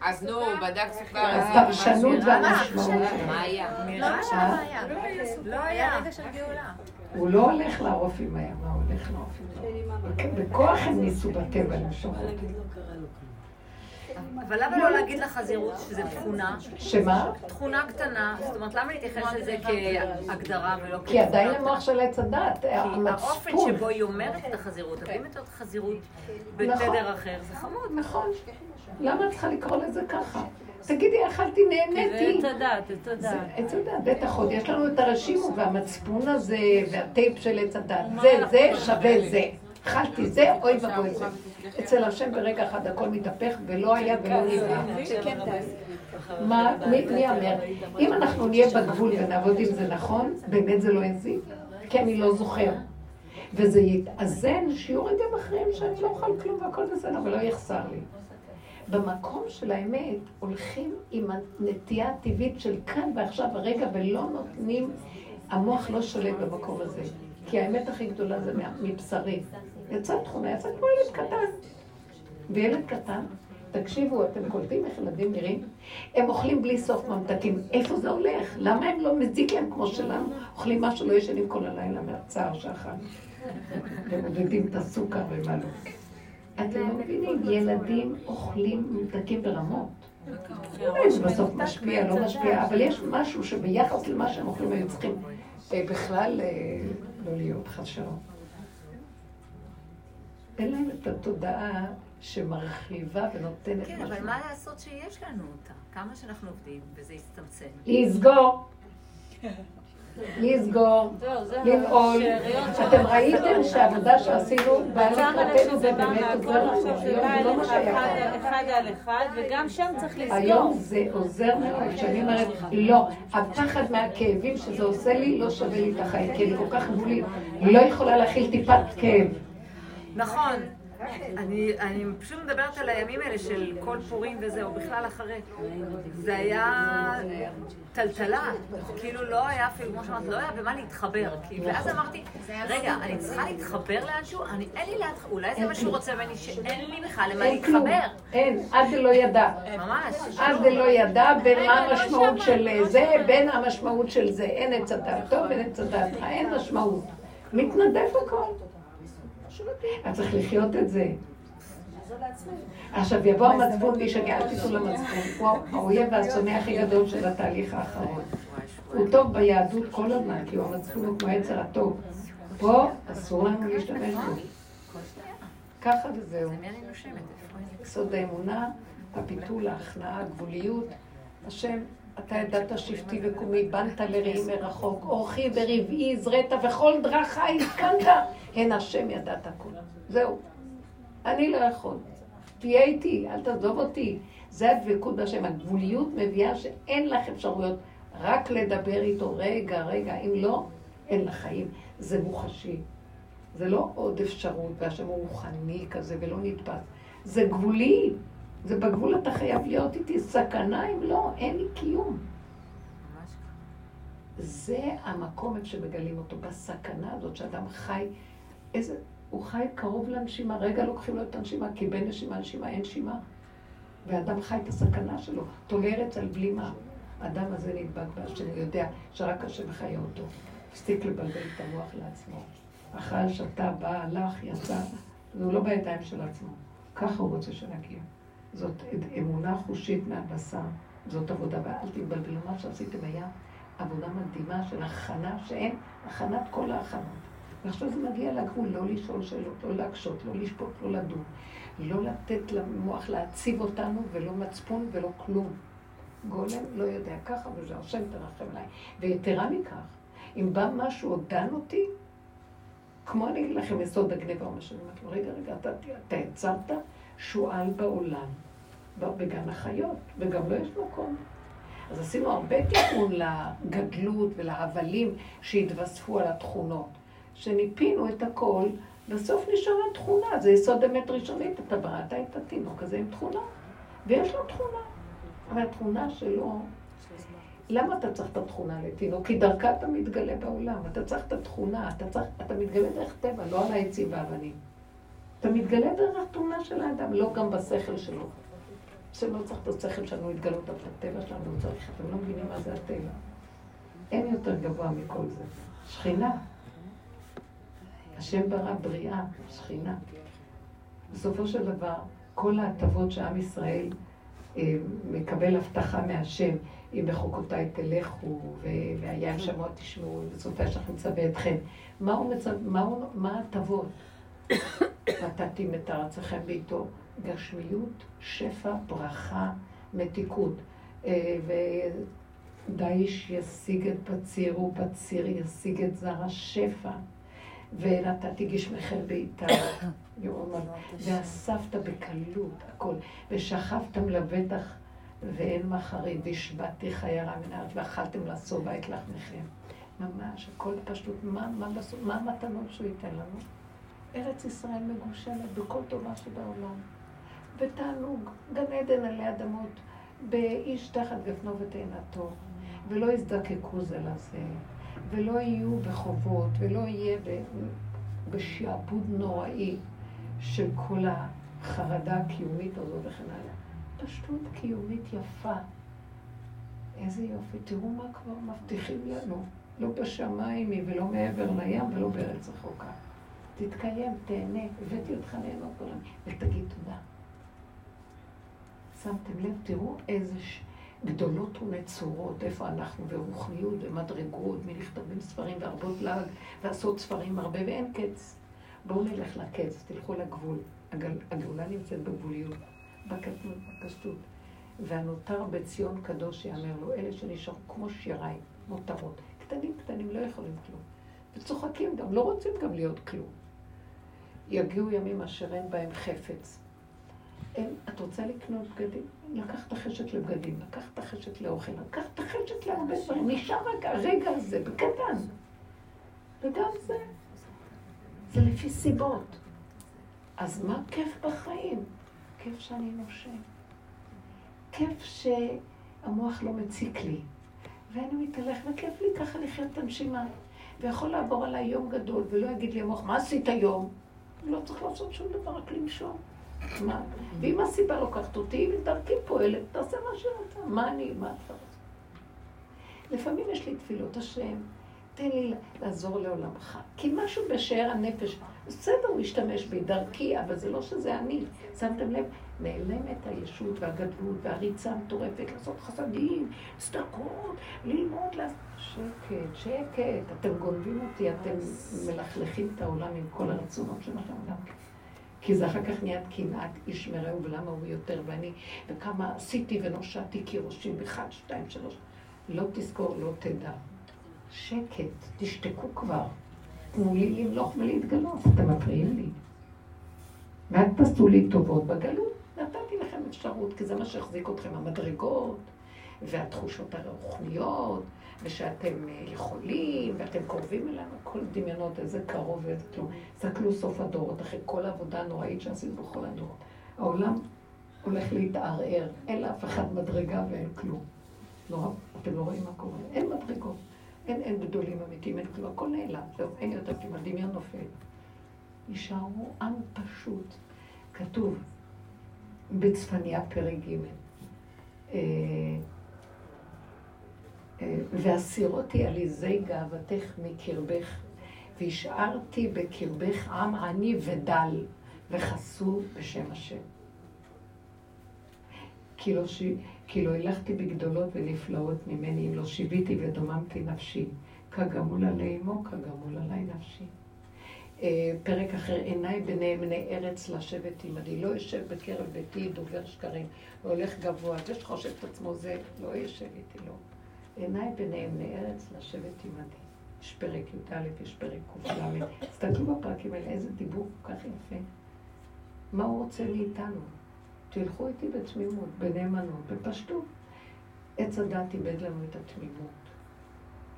אז נו, בדק סוכר. אז פרשנות והמשמעות. מה היה? לא היה. לא היה. הוא לא הולך לערוף עם הים, הוא הולך לערוף עם הים. בכוח הם ניסו בטבע למשוך אותם. אבל למה לא להגיד לחזירות שזה תכונה? שמה? תכונה קטנה, זאת אומרת, למה להתייחס לזה כהגדרה ולא כתכונה? כי עדיין למוח של עץ הדעת, המצפון. האופן שבו היא אומרת את החזירות, אבים את החזירות בתדר אחר, זה חמוד. נכון. למה את צריכה לקרוא לזה ככה? תגידי, אכלתי, נהניתי. זה עצדת, עצדת. זה עצדת, בית החוד. יש לנו את הרשימו והמצפון הזה והטייפ של עצדת. זה, זה, שווה זה. אכלתי זה, אוי ובוי זה. אצל השם ברגע אחד הכל מתהפך ולא היה ולא נראה. מה, מי אמר? אם אנחנו נהיה בגבול ונעבוד אם זה נכון, באמת זה לא יזיק. כי אני לא זוכר. וזה יתאזן שיהיו רגעים אחרים שאני לא אוכל כלום והכל בסדר, אבל לא יחסר לי. במקום של האמת הולכים עם הנטייה הטבעית של כאן ועכשיו הרגע ולא נותנים, המוח לא שולט במקום הזה. כי האמת הכי גדולה זה מבשרי. יצא תכונה, יצא כמו ילד קטן. וילד קטן, תקשיבו, אתם קולטים איך ילדים נראים? הם אוכלים בלי סוף ממתקים. איפה זה הולך? למה הם לא מזיק להם כמו שלנו? אוכלים מה שלא ישנים כל הלילה מהצער שאכל. הם מודדים את הסוכר ומה לא. אתם מבינים, ילדים אוכלים ממתקים ברמות. יש בסוף משפיע, לא משפיע, אבל יש משהו שביחס למה שהם אוכלים היו צריכים בכלל לא להיות חשוב. אין להם את התודעה שמרחיבה ונותנת משהו. כן, אבל מה לעשות שיש לנו אותה? כמה שאנחנו עובדים וזה יצטמצם. לסגור. לסגור, לפעול. אתם ראיתם שהעבודה שעשינו בעלת רטנו זה באמת עוזר לנו. היום זה לא מה שהיה. אחד על אחד, וגם שם צריך לסגור. היום זה עוזר מאוד, שאני אומרת, לא, הפחד מהכאבים שזה עושה לי לא שווה לי את החיים, כי אני כל כך גבולית, לא יכולה להכיל טיפת כאב. נכון. אני, אני פשוט מדברת על הימים האלה של כל פורים וזה, או בכלל אחרי. זה היה טלטלה, כאילו לא היה אפילו, כמו שאמרת, לא היה במה להתחבר. ואז אמרתי, רגע, אני צריכה להתחבר לאנשהו? אין לי להתחבר, אולי זה מה שהוא רוצה ממני, שאין לי בכלל למה להתחבר. אין, עד זה לא ידע. ממש. עד זה לא ידע בין מה המשמעות של זה, בין המשמעות של זה. אין את צדעתו, אין את צדעתך, אין משמעות. מתנדף הכל. אז צריך לחיות את זה. עכשיו יבוא המצפון וישגע, אל תיתו למצפון. הוא האויב והשונא הכי גדול של התהליך האחרון. הוא טוב ביהדות כל הזמן, כי הוא המצפון הוא כמו היצר הטוב. פה אסור לנו להשתמש בו. ככה וזהו. סוד האמונה, הביטול, ההכנעה, הגבוליות. השם, אתה ידעת שבטי וקומי, בנת לרעים מרחוק, אורחי ורבעי זרעת וכל דרכה הסכנת. הן השם ידעת הכל. זהו. אני לא יכול. תהיה איתי, אל תעזוב אותי. זה הדבקות בשם. הגבוליות מביאה שאין לך אפשרויות רק לדבר איתו. רגע, רגע, אם לא, אין לך חיים. זה מוחשי. זה לא עוד אפשרות, והשם הוא רוחני כזה ולא נתפס. זה גבולי. זה בגבול אתה חייב להיות איתי. סכנה אם לא, אין לי קיום. זה המקום שמגלים אותו בסכנה הזאת שאדם חי. איזה, הוא חי קרוב לנשימה, רגע לוקחים לו את הנשימה, כי בין נשימה לנשימה אין נשימה. ואדם חי את הסכנה שלו, תולרת על בלימה. האדם הזה נדבק בהשם, הוא יודע שרק השם חיה אותו. הפסיק לבלבל את המוח לעצמו. אכל, שתה, בא, הלך, יצא, והוא לא בידיים של עצמו. ככה הוא רוצה שנגיע. זאת אמונה חושית מהבשר, זאת עבודה, ואל תתבלבלו מה שעשיתם היה עבודה מדהימה של הכנה, שאין הכנת כל ההכנות. ועכשיו זה מגיע לגבול, לא לשאול שאלות, לא להקשות, לא לשפוט, לא לדון, לא לתת למוח להציב אותנו, ולא מצפון ולא כלום. גולם לא יודע ככה, וזה השם תרחם עליי. ויתרה מכך, אם בא משהו עודן אותי, כמו אני אגיד לכם, יסוד הגנבה, או משהו, אמרתי לו, רגע, רגע, אתה, אתה יצרת שואל בעולם, בגן החיות, וגם לא יש מקום. אז עשינו הרבה תיקון לגדלות ולהבלים שהתווספו על התכונות. שניפינו את הכל, בסוף נשארה תכונה. זה יסוד אמת ראשונית, אתה בראת את התינוק הזה עם תכונה, ויש לו תכונה. אבל התכונה שלו, למה אתה צריך את התכונה לתינוק? כי דרכה אתה מתגלה בעולם, אתה צריך את התכונה, אתה, צריך, אתה מתגלה דרך טבע, לא על העצים והאבנים. אתה מתגלה דרך התכונה של האדם, לא גם בשכל שלו. שלא צריך את השכל שלנו להתגלות על הטבע שלנו, לא צריך, אתם לא מבינים מה זה הטבע. אין יותר גבוה מכל זה. שכינה. השם ברא בריאה, שכינה. בסופו של דבר, כל ההטבות שעם ישראל מקבל הבטחה מהשם, אם בחוקותיי תלכו, והיה שמוע תשמעו, בסופו שאנחנו מצווה אתכם. מה ההטבות? נתתי את ארצכם בעיתו. גשמיות, שפע, ברכה, מתיקות. ודאיש ישיג את בציר, ובציר ישיג את זרע שפע. ונתתי גשמכם בעיתה, ואספת בקלות הכל, ושכבתם לבטח ואין מחריד, והשבעתי חיירה מן הארץ, ואכלתם לשובע את לחמכם. ממש, הכל פשוט, מה המתנות שהוא ייתן לנו? ארץ ישראל מגושמת בכל טובה שבעולם, ותענוג, גן עדן עלי אדמות, באיש תחת גפנו ותאנתו, ולא יזדקקו זה לזה, ולא יהיו בחובות, ולא יהיה בשעבוד נוראי של כל החרדה הקיומית הזו וכן הלאה. פשטות קיומית יפה. איזה יופי, תראו מה כבר מבטיחים לנו. לא בשמיים ולא מעבר לים ולא בארץ רחוקה. תתקיים, תהנה, הבאתי אותך נהנות כולם, ותגיד תודה. שמתם לב, תראו איזה גדולות ונצורות, איפה אנחנו ברוחניות ומדרגות, מלכתבים ספרים והרבות לעג, ועשות ספרים הרבה ואין קץ. בואו נלך לקץ, תלכו לגבול. הגל, הגבולה נמצאת בגבוליות, בקטנות, בקשתות. והנותר בציון קדוש יאמר לו, אלה שנשארו כמו שיריים, מותרות. קטנים קטנים לא יכולים כלום. וצוחקים גם, לא רוצים גם להיות כלום. יגיעו ימים אשר אין בהם חפץ. אין, את רוצה לקנות בגדים? לקח את החשת לבגדים, לקח את החשת לאוכל, לקח את החשת להרבה דברים. נשאר רק הרגע הזה, בקטן. וגם זה, זה לפי סיבות. אז מה כיף בחיים? כיף שאני נושם. כיף שהמוח לא מציק לי. ואני מתהלך, וכיף לי ככה לחיות את הנשימה. ויכול לעבור עליי יום גדול, ולא יגיד לי המוח, מה עשית היום? לא צריך לעשות שום דבר, רק למשום. מה? ואם הסיבה לוקחת אותי, אם דרכי פועלת, תעשה מה שאתה. מה אני, מה אתה רוצה? לפעמים יש לי תפילות השם, תן לי לעזור לעולמך. כי משהו בשאר הנפש, בסדר, הוא ישתמש בי, דרכי, אבל זה לא שזה אני. שמתם לב, נעלמת הישות והגדלות והריצה המטורפת, לעשות חסדים, סדקות, ללמוד, לעשות... שקט, שקט, אתם גונבים אותי, אתם מלכלכים את העולם עם כל הרצונות שלכם גם כן. כי זה אחר כך נהיית כמעט איש מראו ולמה הוא יותר ואני, וכמה עשיתי ונושעתי כירושים, אחד, שתיים, שלוש, לא תזכור, לא תדע. שקט, תשתקו כבר, תנו לי למלוך ולהתגלות, אתם מפריעים לי. ואת תעשו לי טובות בגלות, נתתי לכם אפשרות, כי זה מה שהחזיק אתכם, המדרגות, והתחושות הרוחניות, ושאתם יכולים, ואתם קרובים אלינו, כל דמיונות, איזה קרוב ואיזה כלום. סתכלו סוף הדורות, אחרי כל העבודה הנוראית שעשית בכל הדורות. העולם הולך להתערער, אין לאף אחד מדרגה ואין כלום. לא, אתם לא רואים מה קורה, אין מדרגות, אין, אין גדולים אמיתיים, אין כלום, הכל נעלם, זהו, אין יותר כלום, הדמיון נופל. נשארו עם פשוט, כתוב בצפניה פרק ג' והסירותי עליזי גאוותך מקרבך, והשארתי בקרבך עם עני ודל, וחסו בשם השם. כי לא, ש... כי לא הלכתי בגדולות ונפלאות ממני, אם לא שיביתי ודוממתי נפשי, כגמול עלי אמו, כגמול עלי נפשי. פרק אחר, עיניי בני אמני ארץ לשבת עמדי, לא יושב בקרב ביתי, דובר שקרים, והולך גבוה, זה שחושב את עצמו זה, לא יושב איתי, לא. עיניי בני אמני ארץ לשבת עמדי. יש פרק י' יש פרק ק' אז תקלו בפרקים האלה, איזה דיבור כל כך יפה. מה הוא רוצה מאיתנו? תלכו איתי בתמימות, בנאמנות, בפשטות. עץ הדת איבד לנו את התמימות,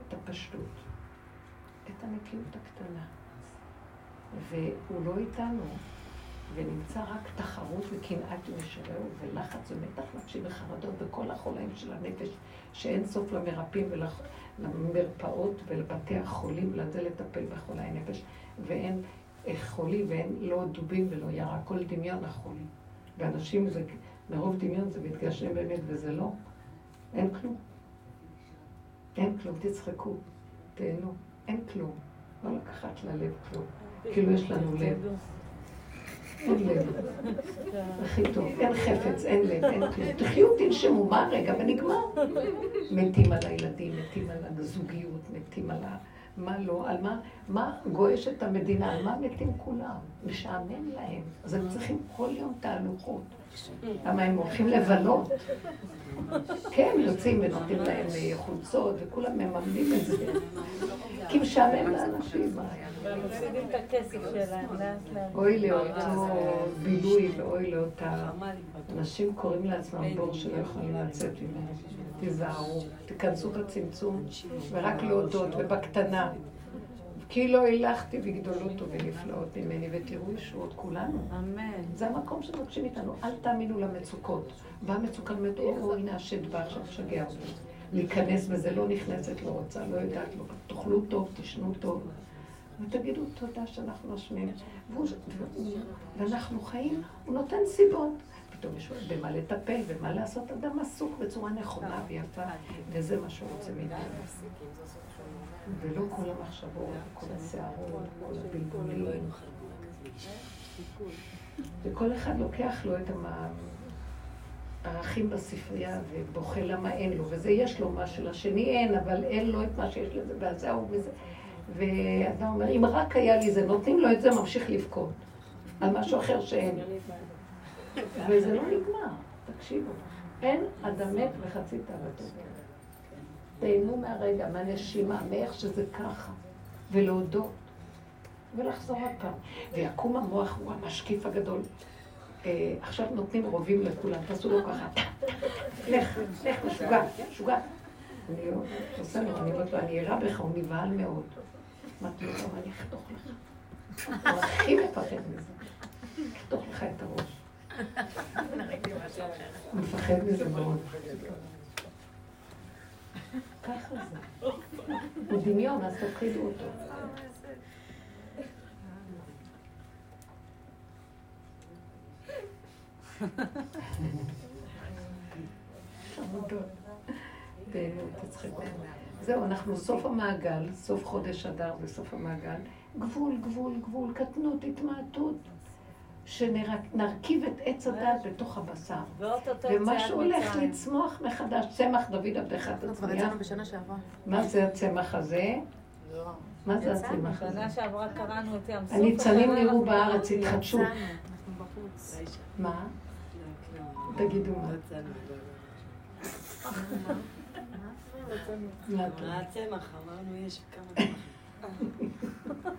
את הפשטות, את הנקיות הקטנה. והוא לא איתנו, ונמצא רק תחרות וקנאת ומשרעו ולחץ ומתח נפשי וחרדות בכל החולאים של הנפש, שאין סוף למרפאים ולמרפאות ולבתי החולים, לזה לטפל בחולי הנפש, ואין חולי ואין לא דובים ולא ירע, כל דמיון החולי. ואנשים, זה, מרוב דמיון זה מתגשם באמת וזה לא, אין כלום. אין כלום, תצחקו, תהנו, אין כלום, לא לקחת ללב כלום. כאילו יש לנו לב, אין לב, הכי טוב, אין חפץ, אין לב, אין כלום. תחיו, תנשמו, מה רגע, ונגמר. מתים על הילדים, מתים על הזוגיות, מתים על מה לא, על מה גועשת המדינה, על מה מתים כולם, משעמם להם. אז הם צריכים כל יום תהלוכות. למה הם הולכים לבלות? כן, יוצאים ונותנים להם חולצות, וכולם מממנים את זה. כי משעמם לאנשים, מה היה? הם מפסידים את הכסף שלהם, לאט לאט. אוי לאותו בילוי ואוי לאותה. אנשים קוראים לעצמם בור שלא יכולים לצאת ממנו. תיזהרו, תיכנסו בצמצום, ורק להודות ובקטנה. כי לא הלכתי בגדולות ובנפלאות ממני, ותראו ישועות כולנו. אמן. זה המקום שמבקשים איתנו, אל תאמינו למצוקות. באה מצוקה, אומרת, או, הנה השד בא, עכשיו שגע אותי. להיכנס בזה, לא נכנסת, לא רוצה, לא יודעת, לא... תאכלו טוב, תשנו טוב. ותגידו תודה שאנחנו נשמים. ואנחנו חיים, הוא נותן סיבות. פתאום יש במה לטפל, במה לעשות, אדם עסוק בצורה נכונה ויפה, וזה מה שהוא רוצה מאיתנו. ולא כל המחשבות, כל השערות, כל הבלבולים. וכל אחד לוקח לו את הערכים בספרייה ובוכה למה אין לו, וזה יש לו מה שלשני אין, אבל אין לו את מה שיש לזה, וזה הוא וזה. ואדם אומר, אם רק היה לי זה, נותנים לו את זה, ממשיך לבכות על משהו אחר שאין. וזה לא נגמר, תקשיבו. אין אדם מת וחצי תאוותו. תהנו מהרגע, מהנשימה, מאיך שזה ככה, ולהודות, ולחזור הפעם. ויקום המוח, הוא המשקיף הגדול. עכשיו נותנים רובים לכולם, תעשו לו ככה. לך, לך, משוגע, משוגע. אני עושה לו, אני אומרת לו, אני עירה בך, הוא נבהל מאוד. אמרתי לו, אבל אני אחתוך לך. הוא הכי מפחד מזה. אחתוך לך את הראש. הוא מפחד מזה מאוד. ככה זה. הוא דמיון, אז תפחידו אותו. זהו, אנחנו סוף המעגל, סוף חודש אדר וסוף המעגל. גבול, גבול, גבול, קטנות, התמעטות, שנרכיב את עץ הדעת בתוך הבשר. ומשהו הולך לצמוח מחדש, צמח דוד עבדך תצמיח. מה זה הצמח הזה? מה זה הצמח הזה? הניצנים נראו בארץ, התחדשו. מה? תגידו מה. מה הצמח? אמרנו יש כמה צמח.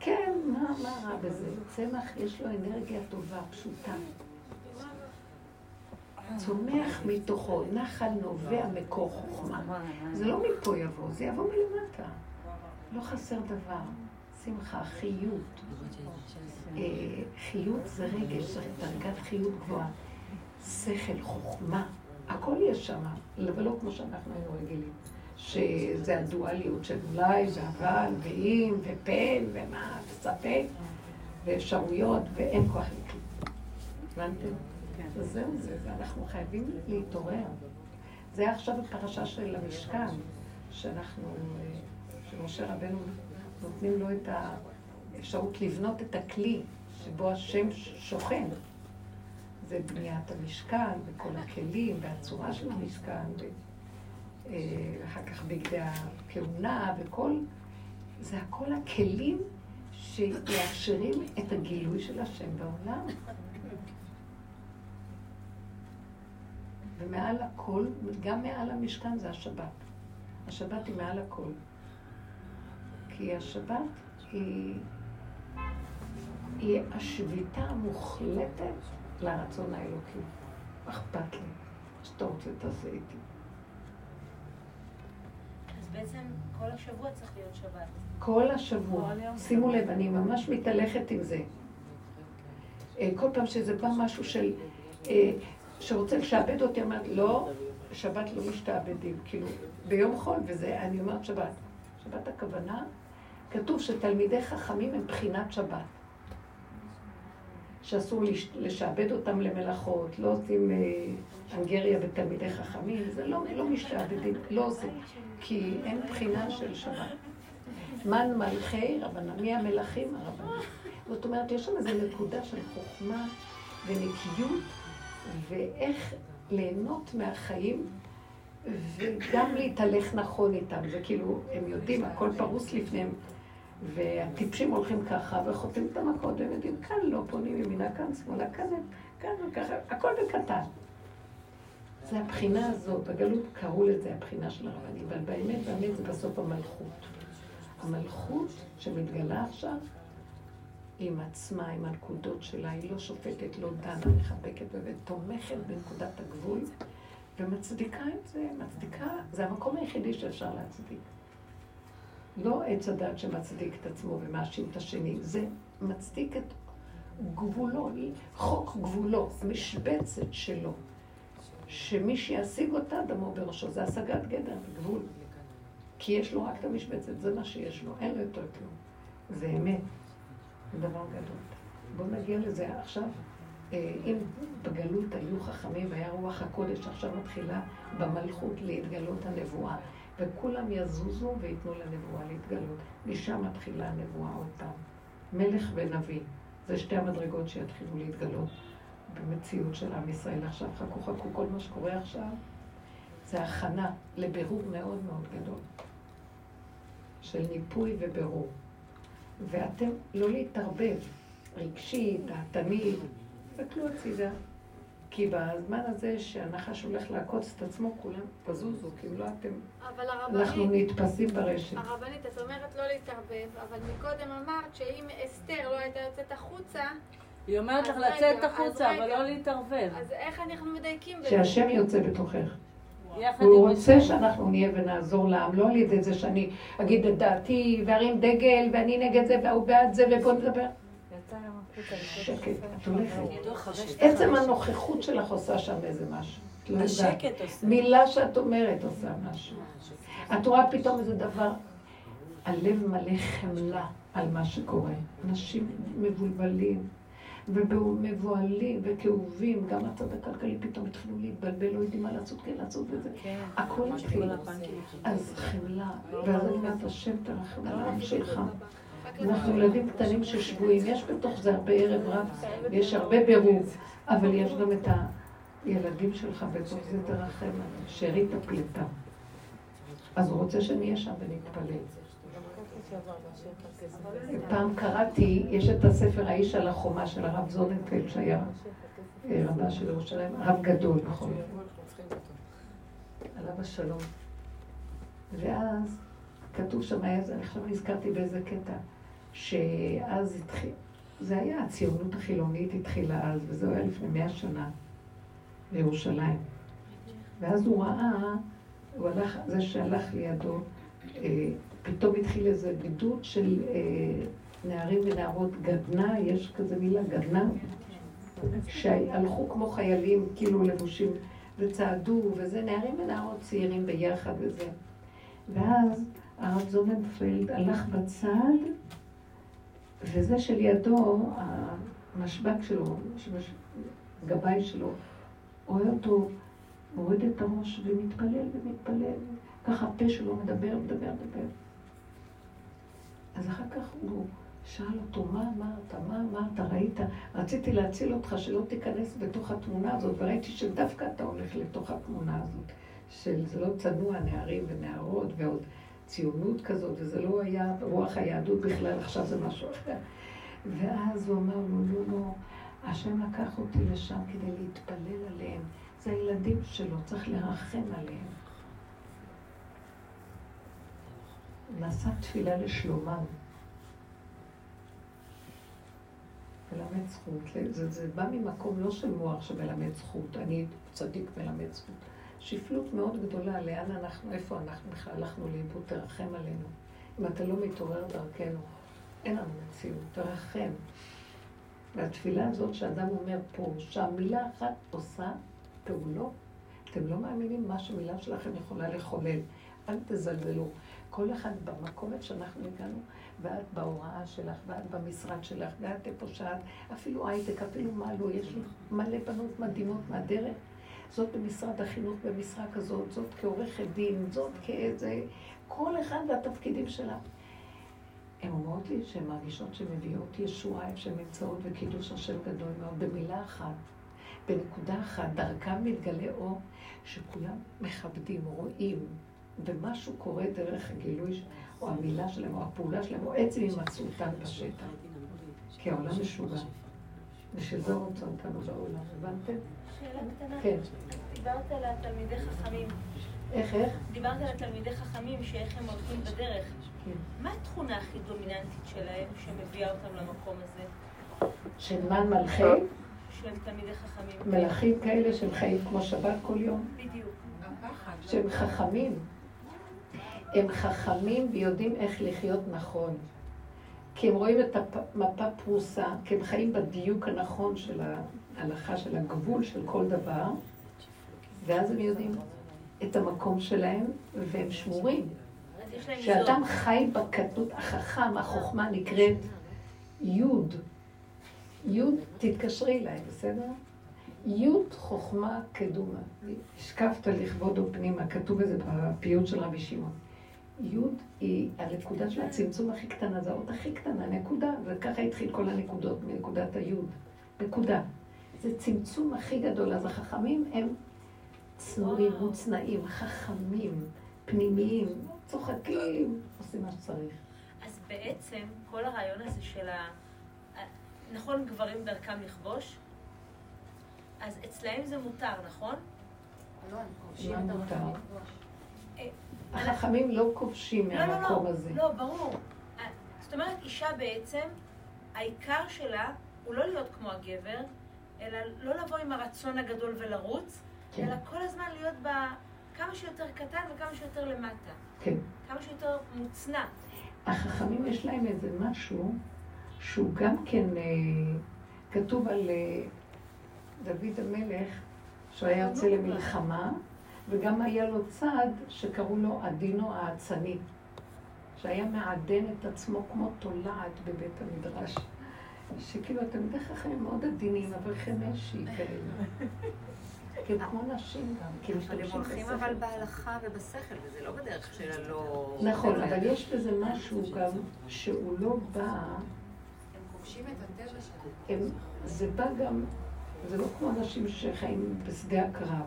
כן, מה רע בזה? צמח יש לו אנרגיה טובה, פשוטה. צומח מתוכו, נחל נובע מקור חוכמה. זה לא מפה יבוא, זה יבוא מלמטה. לא חסר דבר. שמחה, חיות. חיות זה רגש, דרגת חיות גבוהה. שכל, חוכמה. הכל יש שם, אבל לא כמו שאנחנו היינו רגילים. שזה הדואליות של אולי, ואבל, ואם, ופן, ומה, וספק, ואפשרויות, ואין כוח לכלום. הבנתם? אז זהו זה, ואנחנו חייבים להתעורר. זה היה עכשיו הפרשה של המשכן, שאנחנו, שמשה רבנו נותנים לו את האפשרות לבנות את הכלי שבו השם שוכן. זה בניית המשכן, וכל הכלים, והצורה של המשכן, ואחר כך בגדי הכהונה, וכל... זה הכל הכלים שיאפשרים את הגילוי של השם בעולם. ומעל הכל, גם מעל המשכן זה השבת. השבת היא מעל הכל. כי השבת היא, היא השביטה המוחלטת לרצון האלוקי. אכפת לי, שאתה רוצה תעשה איתי. אז בעצם כל השבוע צריך להיות שבת. כל השבוע. כל שימו לב, אני ממש מתהלכת עם זה. כל פעם שזה בא משהו של, שרוצה לשעבד אותי, אמרת, לא, שבת לא משתעבדים, כאילו, ביום חול, וזה, אני אומרת שבת. שבת הכוונה, כתוב שתלמידי חכמים הם בחינת שבת. שאסור לשעבד אותם למלאכות, לא עושים אנגריה בתלמידי חכמים, זה לא, לא משתעבדים, לא עושים, כי אין בחינה של שבת. מן מלכי רבנן, מי המלכים הרבנן? זאת אומרת, יש שם איזו נקודה של חוכמה ונקיות, ואיך ליהנות מהחיים, וגם להתהלך נכון איתם, וכאילו, הם יודעים, הכל פרוס לפניהם, והטיפשים הולכים ככה, וחוטים את המכות, והם יודעים, כאן לא פונים ימינה, כאן שמאלה, כאן, כאן וככה, הכל בקטן. זה הבחינה הזאת, בגלות קראו לזה הבחינה של הרבנים, אבל באמת, באמת זה בסוף המלכות. המלכות שמתגלה עכשיו, עם עצמה, עם הנקודות שלה, היא לא שופטת, לא דנה, מחבקת ותומכת בנקודת הגבול, ומצדיקה את זה, מצדיקה, זה המקום היחידי שאפשר להצדיק. לא עץ הדעת שמצדיק את עצמו ומאשים את השני, זה מצדיק את גבולו, חוק גבולו, המשבצת שלו. שמי שישיג אותה דמו בראשו, זה השגת גדר, גבול. כי יש לו רק את המשבצת, זה מה שיש לו, אין לו יותר כלום. זה אמת, זה דבר גדול. בואו נגיע לזה עכשיו. אם בגלות היו חכמים והיה רוח הקודש, עכשיו מתחילה במלכות להתגלות הנבואה, וכולם יזוזו ויתנו לנבואה להתגלות. משם מתחילה הנבואה אותם. מלך ונביא, זה שתי המדרגות שיתחילו להתגלות במציאות של עם ישראל עכשיו. חכו חכו, כל מה שקורה עכשיו זה הכנה לבירור מאוד מאוד גדול של ניפוי ובירור, ואתם לא להתערבב רגשית, דעתנית, תקלו הצידה, כי בזמן הזה שהנחש הולך לעקוץ את עצמו, כולם תזוזו, כי אם לא אתם, אנחנו נתפסים ברשת. הרבנית, את אומרת לא להתערבב, אבל מקודם אמרת שאם אסתר לא הייתה יוצאת החוצה, היא אומרת לך לצאת החוצה, אבל לא להתערבב. אז איך אנחנו מדייקים? שהשם יוצא בתוכך. הוא רוצה שאנחנו נהיה ונעזור לעם, לא על ידי זה שאני אגיד את דעתי והרים דגל ואני נגד זה והוא בעד זה ופה נדבר. שקט, את הולכת. עצם הנוכחות שלך עושה שם איזה משהו. השקט עושה. מילה שאת אומרת עושה משהו. את רואה פתאום איזה דבר, הלב מלא חמלה על מה שקורה. אנשים מבולבלים ומבוהלים וכאובים, גם הצד הכלכלי פתאום התחילו להתבלבל, לא יודעים מה לעשות, כן לעשות וזה. הכל התחיל. אז חמלה, ואז אני אומרת, השם תרחם על העם שלך. אנחנו ילדים קטנים ששבועים, יש בתוך זה הרבה ערב רב, יש הרבה בירור, אבל יש גם את הילדים שלך בתוך זה תרחם, שארית הפליטה. אז הוא רוצה שנהיה שם ונתפלל. פעם קראתי, יש את הספר האיש על החומה של הרב זוננפלד, שהיה רבה של ירושלים, רב גדול, נכון? עליו השלום. ואז כתוב שם, אני עכשיו נזכרתי באיזה קטע, שאז התחיל, זה היה הציונות החילונית התחילה אז, וזה היה לפני מאה שנה, בירושלים. ואז הוא ראה, הוא הלך, זה שהלך לידו, פתאום התחיל איזה בידוד של נערים ונערות גדנה, יש כזה מילה גדנה, שהלכו כמו חיילים, כאילו לבושים, וצעדו, וזה נערים ונערות צעירים ביחד וזה. ואז הרב זוננפלד הלך בצד, וזה שלידו, המשבק שלו, הגבאי שלו, רואה אותו, מוריד את הראש ומתפלל ומתפלל, ככה הפה שלו מדבר, מדבר, מדבר. אז אחר כך הוא שאל אותו, מה אמרת, מה אמרת, ראית? רציתי להציל אותך שלא תיכנס בתוך התמונה הזאת, וראיתי שדווקא אתה הולך לתוך התמונה הזאת, שזה לא צנוע, נערים ונערות ועוד ציונות כזאת, וזה לא היה רוח היהדות בכלל, עכשיו זה משהו אחר. ואז הוא אמר לו, לא, לא, השם לקח אותי לשם כדי להתפלל עליהם. זה הילדים שלו, צריך לרחם עליהם. נעשה תפילה לשלומם. מלמד זכות, זה, זה בא ממקום לא של מוח שמלמד זכות, אני צדיק מלמד זכות. שפלות מאוד גדולה, לאן אנחנו, איפה אנחנו בכלל הלכנו לאיבוד, תרחם עלינו. אם אתה לא מתעורר דרכנו, אין לנו מציאות, תרחם. והתפילה הזאת שאדם אומר פה, שהמילה אחת עושה פעולות, אתם לא מאמינים מה שמילה שלכם יכולה לחולל. אל תזלזלו. כל אחד במקומת שאנחנו הגענו, ואת בהוראה שלך, ואת במשרד שלך, ואת איפה שאת, אפילו הייטק, אפילו מה לא, יש לי מלא בנות מדהימות מהדרך. זאת במשרד החינוך, במשרה כזאת, זאת כעורכת דין, זאת כאיזה, כל אחד והתפקידים שלה. הן אומרות לי שהן מרגישות שמביאות ישועה, שהן נמצאות וקידוש השם גדול מאוד, במילה אחת, בנקודה אחת, דרכם מתגלה אור, שכולם מכבדים, רואים, ומשהו קורה דרך הגילוי, או המילה שלהם, או הפעולה שלהם, או עצם הימצאותם בשטח. כי העולם משוגע. ושזה רוצה אותנו בעולם, הבנתם? שאלה קטנה. כן. דיברת על התלמידי חכמים. איך, איך? דיברת על התלמידי חכמים, שאיך הם הולכים בדרך. מה התכונה הכי דומיננטית שלהם שמביאה אותם למקום הזה? של מן מלכים? של תלמידי חכמים. מלכים כאלה שהם חיים כמו שבת כל יום? בדיוק. שהם חכמים. הם חכמים ויודעים איך לחיות נכון. כי הם רואים את המפה פרוסה, כי הם חיים בדיוק הנכון של ההלכה, של הגבול של כל דבר, ואז הם יודעים את המקום שלהם, והם שמורים. כשאדם חי בקטנות, החכם, החוכמה נקראת יוד. יוד, תתקשרי אליי, בסדר? יוד חוכמה קדומה. השקפת לכבודו פנימה, כתוב בזה בפיוט של רבי שמעון. יוד היא הנקודה של הצמצום הכי קטנה, זה עוד הכי קטנה, נקודה, וככה התחיל כל הנקודות מנקודת היוד. נקודה. זה צמצום הכי גדול, אז החכמים הם צנועים, מוצנעים, חכמים, פנימיים, צוחקים, עושים מה שצריך. אז בעצם כל הרעיון הזה של ה... נכון, גברים דרכם לכבוש, אז אצלהם זה מותר, נכון? לא, הם כובשים את המקום לכבוש. החכמים לא כובשים מהמקום הזה. לא, לא, לא, ברור. זאת אומרת, אישה בעצם, העיקר שלה הוא לא להיות כמו הגבר, אלא לא לבוא עם הרצון הגדול ולרוץ, אלא כל הזמן להיות בכמה שיותר קטן וכמה שיותר למטה. כן. כמה שיותר מוצנע. החכמים יש להם איזה משהו שהוא גם כן כתוב על דוד המלך, שהוא היה יוצא למלחמה, וגם היה לו צד שקראו לו עדינו העצני, שהיה מעדן את עצמו כמו תולעת בבית המדרש. שכאילו, אתם יודעים חכמים מאוד עדינים, אבל חמשי כאלה. כן, כמו נשים גם. אבל הם הולכים אבל בהלכה ובשכל, וזה לא בדרך שלה לא... נכון, אבל יש בזה משהו גם שהוא לא בא... הם כובשים את הטבע שלנו. זה בא גם... זה לא כמו אנשים שחיים בשדה הקרב.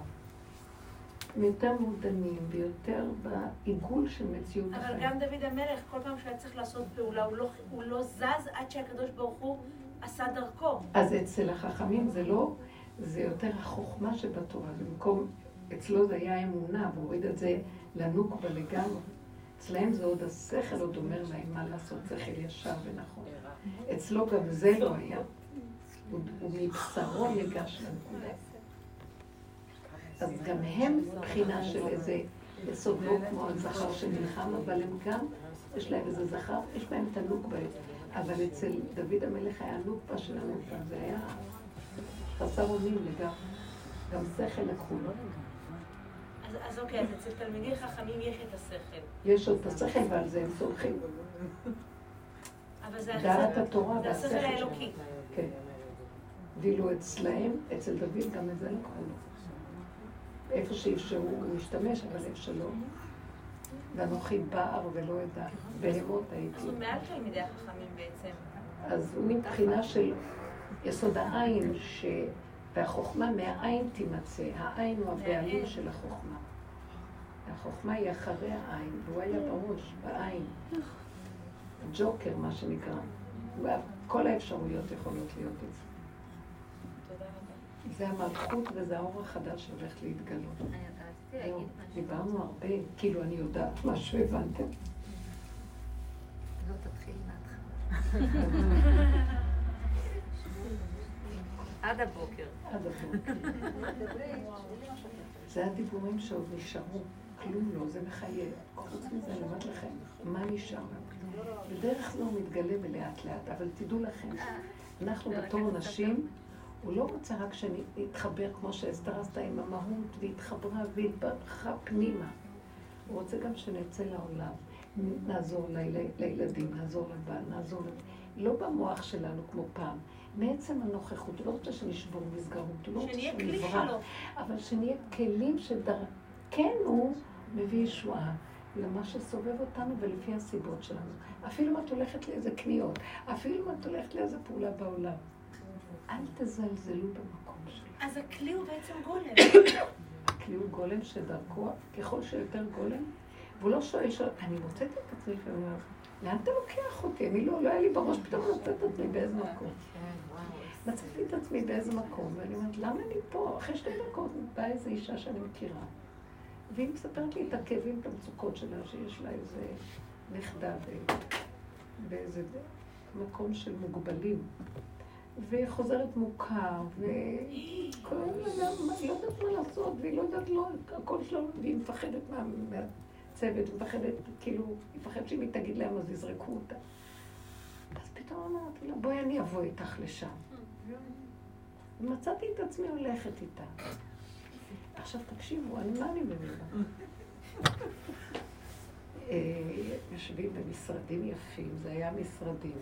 הם יותר מודנים ויותר בעיגול של מציאות החיים. אבל גם דוד המלך, כל פעם שהיה צריך לעשות פעולה, הוא לא, הוא לא זז עד שהקדוש ברוך הוא עשה דרכו. אז אצל החכמים זה לא, זה יותר החוכמה שבתורה. במקום, אצלו זה היה אמונה, והוריד את זה לנוק ולגמרי. אצלהם זה עוד השכל, עוד אומר להם מה לעשות, שכל ישר ונכון. אצלו גם זה לא היה. ומבשרו יגש לנקודה. אז גם הם מבחינה של איזה יסוד לא כמו הזכר שנלחם, אבל הם גם, יש להם איזה זכר, יש להם את הנוקבה. אבל אצל דוד המלך היה הנוקבה של הנוקבה, זה היה חסר עונים לגמרי. גם שכל לקחו, לא לגמרי. אז אוקיי, אז אצל תלמידי חכמים יש את השכל. יש עוד את השכל, ועל זה הם סולחים. דעת התורה והשכל האלוקי. כן. ואילו אצלהם, אצל דוד גם את זה לקחו. איפה שאפשרו הוא משתמש, אבל איפה שלא. ואנוכי בער ולא ידע, בהמות הייתי. אז הוא מעל תלמידי החכמים בעצם. אז הוא מבחינה של יסוד העין, והחוכמה מהעין תימצא. העין הוא הבעלים של החוכמה. החוכמה היא אחרי העין, והוא היה בראש, בעין. ג'וקר, מה שנקרא. כל האפשרויות יכולות להיות את זה. זה המלכות וזה האור החדש שהולך להתגלות. אני רציתי להגיד משהו. דיברנו הרבה, כאילו אני יודעת משהו, הבנתם? לא תתחיל מהתחלה. עד הבוקר. עד הבוקר. זה הדיבורים שעוד נשארו, כלום לא, זה מחייב. חוץ מזה, אני אומרת לכם, מה נשאר? בדרך כלל הוא מתגלה בלאט לאט, אבל תדעו לכם, אנחנו בתור נשים, הוא לא רוצה רק שנתחבר כמו שאסתר עשתה עם המהות והתחברה והתברכה פנימה. הוא רוצה גם שנצא לעולם, נעזור ליל... לילדים, נעזור לבעל, נעזור לבעל. לא במוח שלנו כמו פעם, מעצם הנוכחות. הוא לא רוצה שנשבור מסגרות, הוא לא רוצה שנברח. אבל שנהיה כלים שדרכנו מביא ישועה למה שסובב אותנו ולפי הסיבות שלנו. אפילו אם את הולכת לאיזה קניות, אפילו אם את הולכת לאיזה פעולה בעולם. אל תזלזלו במקום שלו. אז הכלי הוא בעצם גולם. הכלי הוא גולם שדרכו, ככל שיותר גולם, והוא לא שואל שואל, אני מוצאת את עצמי ואומר, לאן אתה לוקח אותי? אני לא, לא היה לי בראש, פתאום מצאת את עצמי באיזה מקום. מצאתי את עצמי באיזה מקום, ואני אומרת, למה אני פה? אחרי שתי דקות באה איזו אישה שאני מכירה, והיא מספרת לי את הכאבים, את המצוקות שלה, שיש לה איזה נכדה באיזה מקום של מוגבלים. והיא חוזרת מוכר, והיא כל הזמן לא יודעת מה לעשות, והיא לא יודעת, לא, הכל שלו, והיא מפחדת מהצוות, מפחדת, כאילו, היא מפחדת שאם היא תגיד להם, אז יזרקו אותה. אז פתאום אמרתי לה, בואי אני אבוא איתך לשם. ומצאתי את עצמי הולכת איתה. עכשיו תקשיבו, על מה אני מבינה? יושבים במשרדים יפים, זה היה משרדים.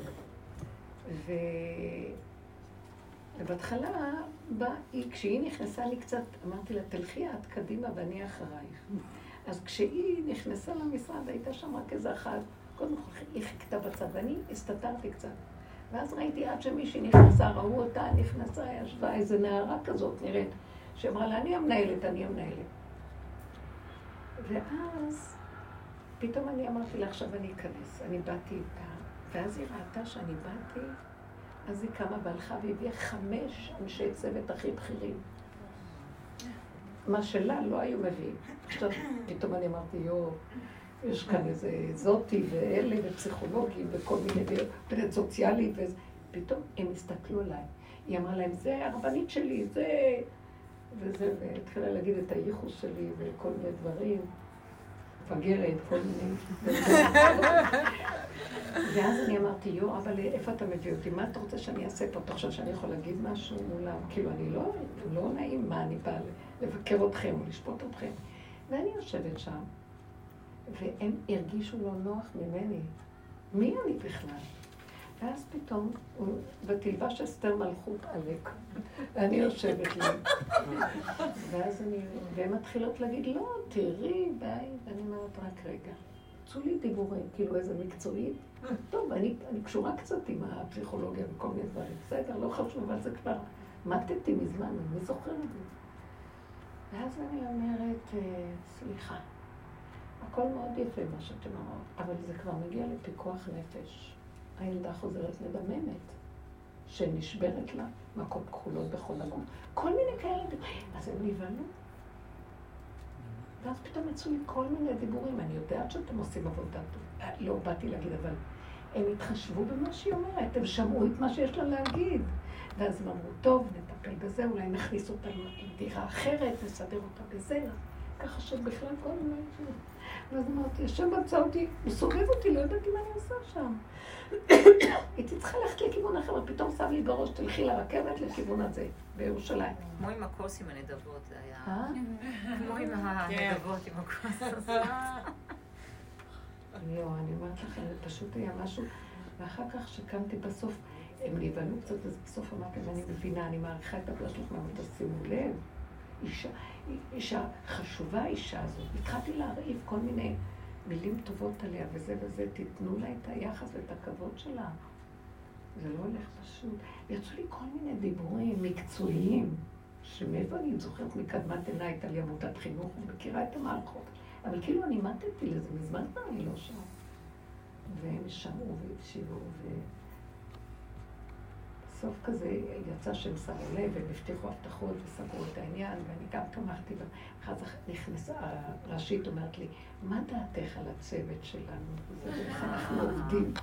ובהתחלה, כשהיא נכנסה לי קצת, אמרתי לה, תלכי את קדימה ואני אחרייך. אז כשהיא נכנסה למשרד, הייתה שם רק איזה אחת, קודם כל היא חיכתה בצד, ואני הסתתרתי קצת. ואז ראיתי עד שמישהי נכנסה, ראו אותה, נכנסה, ישבה איזו נערה כזאת נראית, שאמרה לה, אני המנהלת, אני המנהלת. ואז פתאום אני אמרתי לה, עכשיו אני אכנס, אני באתי איתה, ואז היא ראתה שאני באתי, אז היא קמה והלכה והביאה חמש אנשי צוות הכי בכירים. מה שלה לא היו מביאים. עכשיו פתאום אני אמרתי, יו, יש כאן איזה זאתי ואלה ופסיכולוגים וכל מיני פרט סוציאלית וזה. פתאום הם הסתכלו עליי. היא אמרה להם, זה הרבנית שלי, זה... וזה, והתחילה להגיד את הייחוס שלי וכל מיני דברים. מפגרת, כל מיני... ואז אני אמרתי, יו, אבל איפה אתה מביא אותי? מה אתה רוצה שאני אעשה פה? אתה חושב שאני יכול להגיד משהו מולם? כאילו, אני לא, לא נעים מה אני באה לבקר אתכם או לשפוט אתכם. ואני יושבת שם, והם הרגישו לא נוח ממני. מי אני בכלל? ואז פתאום, בתלבש אסתר מלכות עלק, ואני יושבת להם. ואז אני, והן מתחילות להגיד, לא, תראי, ביי, ואני אומרת רק רגע. עשו לי דיבורים, כאילו איזה מקצועית. טוב, אני, אני קשורה קצת עם הפסיכולוגיה וכל מיני דברים. בסדר, לא חשוב, אבל זה כבר מתתי מזמן, אני זוכרת את זה. ואז אני אומרת, סליחה, הכל מאוד יפה מה שאתם אומרות, אבל זה כבר מגיע לפיקוח נפש. הילדה חוזרת מדממת, שנשברת לה מכות כחולות בכל הגום. כל מיני כאלה דיבורים, אז הם נבהלו. ואז פתאום יצאו לי כל מיני דיבורים, אני יודעת שאתם עושים עבודה טוב. לא באתי להגיד, אבל הם התחשבו במה שהיא אומרת, הם שמעו את מה שיש לה להגיד. ואז הם אמרו, טוב, נטפל בזה, אולי נכניס אותה לדירה אחרת, נסדר אותה בזה, ככה שבכלל כל מיני שם. ואז אמרתי, השם מצא אותי, הוא סובב אותי, לא יודעת מה אני עושה שם. הייתי צריכה ללכת לכיוון אחר, ופתאום שם לי בראש, תלכי לרכבת לכיוון הזה, בירושלים. כמו עם הכוס עם הנדבות, זה היה... כמו עם הנדבות, עם הכוס הזאת. אני אומרת לכם, זה פשוט היה משהו, ואחר כך שקמתי בסוף, הם נבהלו קצת, אז בסוף אמרתי, אני מבינה, אני מעריכה את הפלש לכם, אבל תשימו לב. אישה, אישה חשובה, האישה הזאת. התחלתי להרעיב כל מיני מילים טובות עליה וזה וזה, תיתנו לה את היחס ואת הכבוד שלה. זה לא הולך פשוט. יצאו לי כל מיני דיבורים מקצועיים, שמאיפה אני זוכרת מקדמת עיניי הייתה לי עמותת חינוך, אני מכירה את המערכות. אבל כאילו אני מתתי לזה, מזמן כבר אני לא שם. והם שמעו והקשיבו ו... בסוף כזה יצא שהם שמו לב, והם הבטיחו הבטחות וסגרו את העניין, ואני גם תמכתי בה. אחר כך נכנסה, הראשית אומרת לי, מה דעתך על הצוות שלנו? זה איך אנחנו עובדים.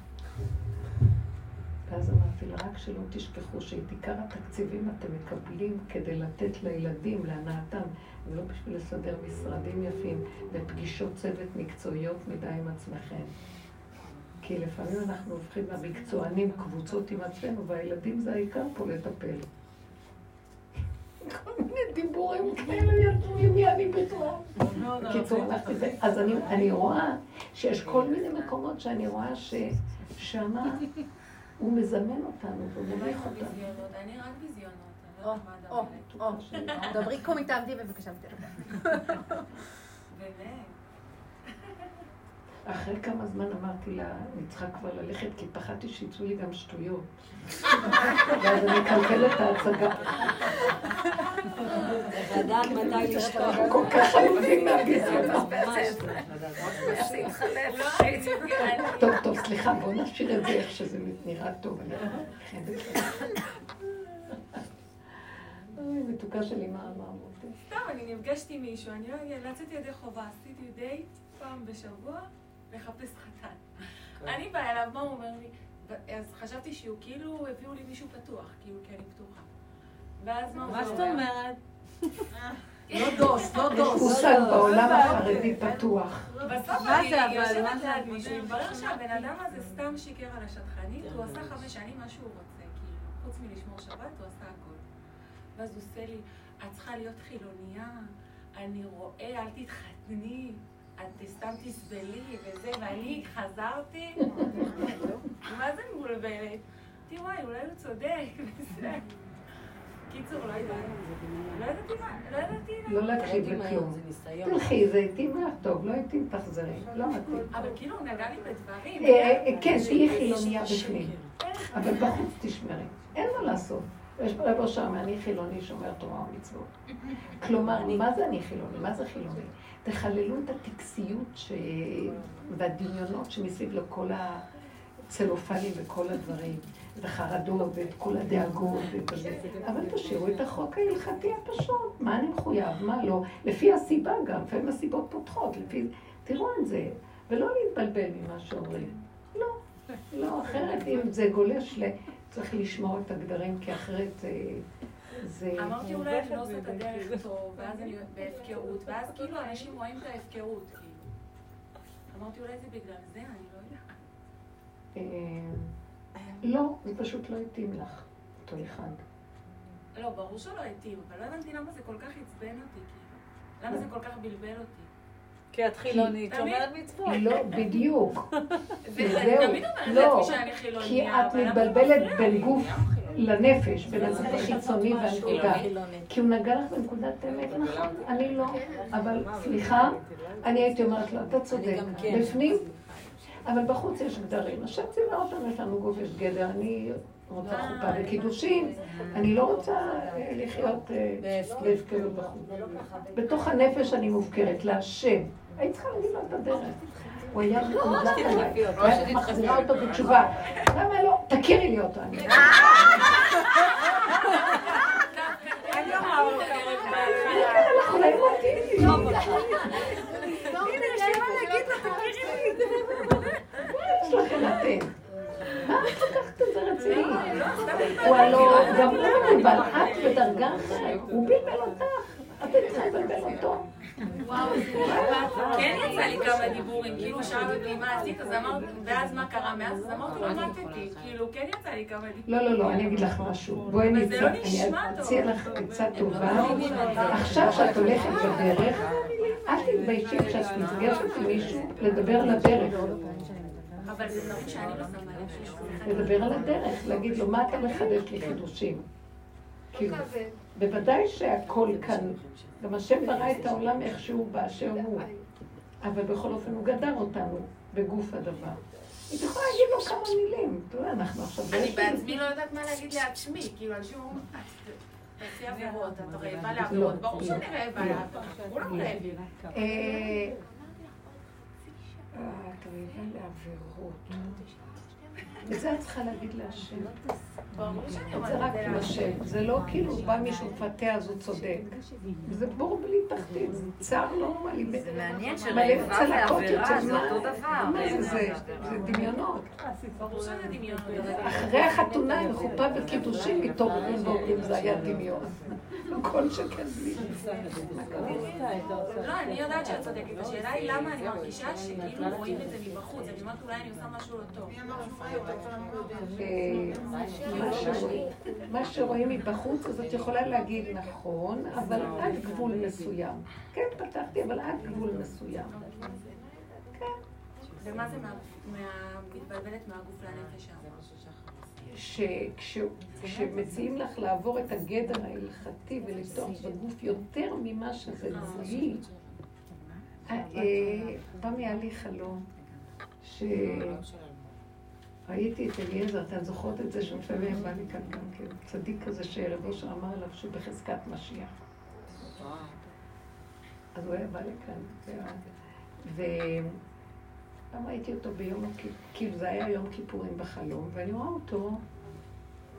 ואז אמרתי לה, רק שלא תשכחו שאת עיקר התקציבים אתם מקבלים כדי לתת לילדים, להנאתם, ולא בשביל לסדר משרדים יפים ופגישות צוות מקצועיות מדי עם עצמכם. כי לפעמים אנחנו הופכים במקצוענים, קבוצות עם עצמנו, והילדים זה העיקר פה לטפל. כל מיני דיבורים כאלה ידעו ימי אני בכלל. בקיצור, הלכתי זה. אז אני רואה שיש כל מיני מקומות שאני רואה ששמה הוא מזמן אותנו ומוליך אותנו. אני רק ביזיונות, אני לא יודעת מה דברי. דברי קומי תעמדי בבקשה. באמת. אחרי כמה זמן אמרתי לה, אני צריכה כבר ללכת, כי פחדתי שיצאו לי גם שטויות. ואז אני אקלקל את ההצגה. לדעת מתי לשתות. כל כך חלובים מהגזים. טוב, טוב, סליחה, בואו נשאיר את זה איך שזה נראה טוב. אוי, מתוקה שלי, מה אמרו אותי? סתם, אני נפגשתי עם מישהו, אני לא יצאתי ידי חובה, עשיתי דייט פעם בשבוע. לחפש חתן. אני באה אליו, מה הוא אומר לי? אז חשבתי שהוא כאילו הביאו לי מישהו פתוח, כאילו כי אני פתוחה. ואז מה הוא אומר? מה זאת אומרת? לא דוס, לא דוס. הוא שם בעולם החרדי פתוח. בסוף אני יושבת ליד מישהו, מברר שהבן אדם הזה סתם שיקר על השטחנית, הוא עשה חמש שנים מה שהוא רוצה, כאילו, חוץ מלשמור שבת, הוא עשה הכל. ואז הוא עושה לי, את צריכה להיות חילוניה, אני רואה, אל תתחתני, את סתם תסבלי וזה, ואני חזרתי, מה זה מבולבלת? תראי, אולי הוא צודק, וזה. קיצור, לא יודעת. לא ידעתי מה, לא ידעתי מה. לא להקשיב לכלום. תלכי, זה התאים לך טוב, לא התאים תחזרי. לא מתאים. אבל כאילו, נגע לי בדברים. כן, תהיי חילוניה בפנים. אבל בחוץ תשמרי. אין מה לעשות. יש ברבר שם, אני חילוני שומר תורה ומצוות. כלומר, מה זה אני חילוני? מה זה חילוני? תחללו את הטקסיות והדמיונות שמסביב לכל הצלופנים וכל הדברים. את החרדות ואת כל הדאגות וכזה. אבל תשאירו את החוק ההלכתי הפשוט. מה אני מחויב, מה לא. לפי הסיבה גם, לפעמים הסיבות פותחות. לפי... תראו את זה, ולא להתבלבל ממה שאומרים. לא, לא. אחרת, אם זה גולש ל... צריך לשמור את הגדרים, כי אחרת זה... זה... אמרתי אולי איך לא עושה את הדרך טוב, ואז אני בהפקרות, ואז כאילו אנשים רואים את ההפקרות, כאילו. אמרתי אולי זה בגלל זה, אני לא יודעת. לא, זה פשוט לא התאים לך, אותו אחד. לא, ברור שלא התאים, אבל לא הבנתי למה זה כל כך עצבן אותי, כאילו. למה זה כל כך בלבל אותי. כי את חילונית, שומעת מצוות. לא, בדיוק. וזהו, לא, כי את מתבלבלת בין גוף לנפש, בין הגוף החיצוני והנקודה. כי הוא נגע לך בנקודת אמת, נכון, אני לא. אבל סליחה, אני הייתי אומרת לו, אתה צודק, בפנים. אבל בחוץ יש גדרים. עכשיו צבע אותם, יש לנו גוף, יש גדר, אני רוצה חופה וקידושים, אני לא רוצה לחיות בהפקרות בחוץ. בתוך הנפש אני מופקרת, להשם. היית צריכה להגיד לו את הדרך. הוא היה מודלת עליי, והיא מחזירה אותו בתשובה. למה לא? תכירי לי אותו. אני לא מעוררת בעיה. אנחנו לא ימותים. הנה, שמה להגיד לו, תכירי לי. יש לכם לתת. מה את לקחת את זה רציני? הוא הלא, גם הוא מבלבל, את בדרגה אחרת, הוא בלבל אותך. אתם צריכים לבלבל אותו. וואו, כן יצא לי כמה דיבורים, כאילו שאלת אותי מה עשית, אז אמרת, ואז מה קרה מאז, אז אמרתי לו מתתי, כאילו כן יצא לי כמה דיבורים. לא, לא, לא, אני אגיד לך משהו. בואי נצא, אני אציע לך קצת טובה. עכשיו שאת הולכת בדרך, אל תתביישי כשאת מתגשת מישהו לדבר על הדרך. אבל זה דברים שאני לא שמה לב. לדבר על הדרך, להגיד לו מה אתה מחדש לי חידושים. כאילו, בוודאי שהכל כאן, גם השם ברא את העולם איך שהוא באשר הוא, אבל בכל אופן הוא גדר אותנו בגוף הדבר. היא יכולה להגיד לו כמה מילים, אתה יודע, אנחנו עכשיו... אני בעצמי לא יודעת מה להגיד לעצמי, כאילו, אני שום... תעשי עבירות, אתה רעבה לעבירות, ברור שאני רעבה לעבירות, הוא לא רעבי. אתה רעבה לעבירות. וזה את צריכה להגיד להשם. זה רק להשם. זה לא כאילו בא מישהו פתע, אז הוא צודק. זה בור בלי תחתית. צער לא נורמלי. זה מעניין שלא נבא לעבירה, זה אותו דבר. זה דמיונות. אחרי החתונה עם חופה וקידושים מתעוררים ואומרים, זה היה דמיון. כל שכן בלי. לא, אני יודעת שאת צודקת. השאלה היא למה אני מרגישה שכאילו רואים את זה מבחוץ. אני אומרת, אולי אני עושה משהו לא טוב. מה שרואים מבחוץ, אז את יכולה להגיד נכון, אבל עד גבול מסוים. כן, פתחתי, אבל עד גבול מסוים. כן. ומה זה מתבלבלת מהגוף לנפש שם? כשמציעים לך לעבור את הגדר ההלכתי ולפתוח בגוף יותר ממה שזה צבי, בא מעלי חלום ש... ראיתי את אליעזר, אתה זוכרת את זה שמפעמים בא לי כאן גם כן, צדיק כזה שערבו שאמר עליו שהוא בחזקת משיח. אז הוא היה בא לי כאן, וגם ראיתי אותו ביום הכיפורים, זה היה יום כיפורים בחלום, ואני רואה אותו,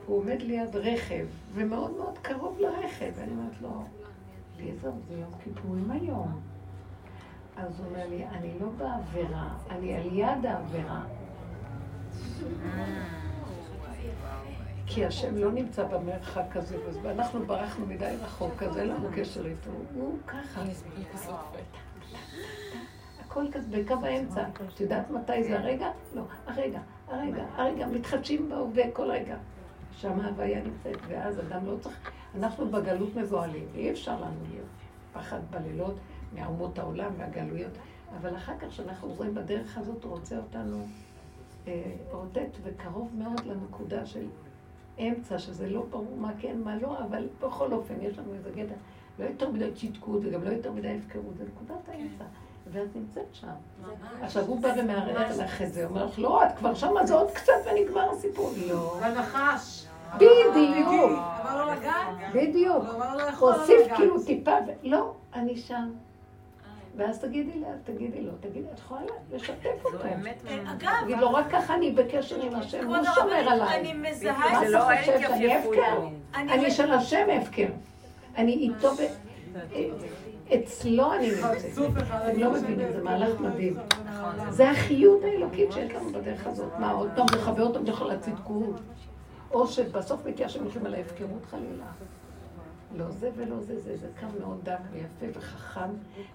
הוא עומד ליד רכב, ומאוד מאוד קרוב לרכב, ואני אומרת לו, אליעזר, זה יום כיפורים היום. אז הוא אומר לי, אני לא בעבירה, אני על יד העבירה. כי השם לא נמצא במרחק הזה, ואנחנו ברחנו מדי רחוק, אז אין לנו קשר איתו. הוא ככה. הכל כזה בקו האמצע. את יודעת מתי זה הרגע? לא, הרגע, הרגע, הרגע, מתחדשים בהווה כל רגע. שם ההוויה נמצאת, ואז אדם לא צריך... אנחנו בגלות מבוהלים, אי אפשר לנו להיות. הפחד בלילות מאומות העולם והגלויות, אבל אחר כך שאנחנו עוזרים בדרך הזאת, רוצה אותנו עודד וקרוב מאוד לנקודה של אמצע, שזה לא ברור מה כן, מה לא, אבל בכל אופן יש לנו איזה גדע, לא יותר מדי צ'יטקות וגם לא יותר מדי הפקרות, זה נקודת האמצע. ואת נמצאת שם. עכשיו הוא בא ומערער לך את זה, אומר לך, לא, את כבר שם, אז עוד קצת ונגמר הסיפור. לא. בנחש. בדיוק. אבל לא לגעת. בדיוק. הוסיף כאילו טיפה, לא, אני שם. ואז תגידי לה, תגידי לו, תגידי, את יכולה לשתף אותו. זו אמת מה. אגב. תגיד לו, רק ככה אני בקשר עם השם, הוא שומר עליי. אני מזהה את זה. מה אתה חושב, שאני הפקר? אני של השם הפקר. אני איתו ב... אצלו אני נמצאת, אתם לא מבינים, זה מהלך מדהים. זה החיות האלוקית שיש לנו בדרך הזאת. מה, עוד פעם מחווה אותם לכל הצדקות? או שבסוף מתיישבים לכם על ההפקרות חלילה. לא זה ולא זה, זה קו מאוד דק ויפה וחכם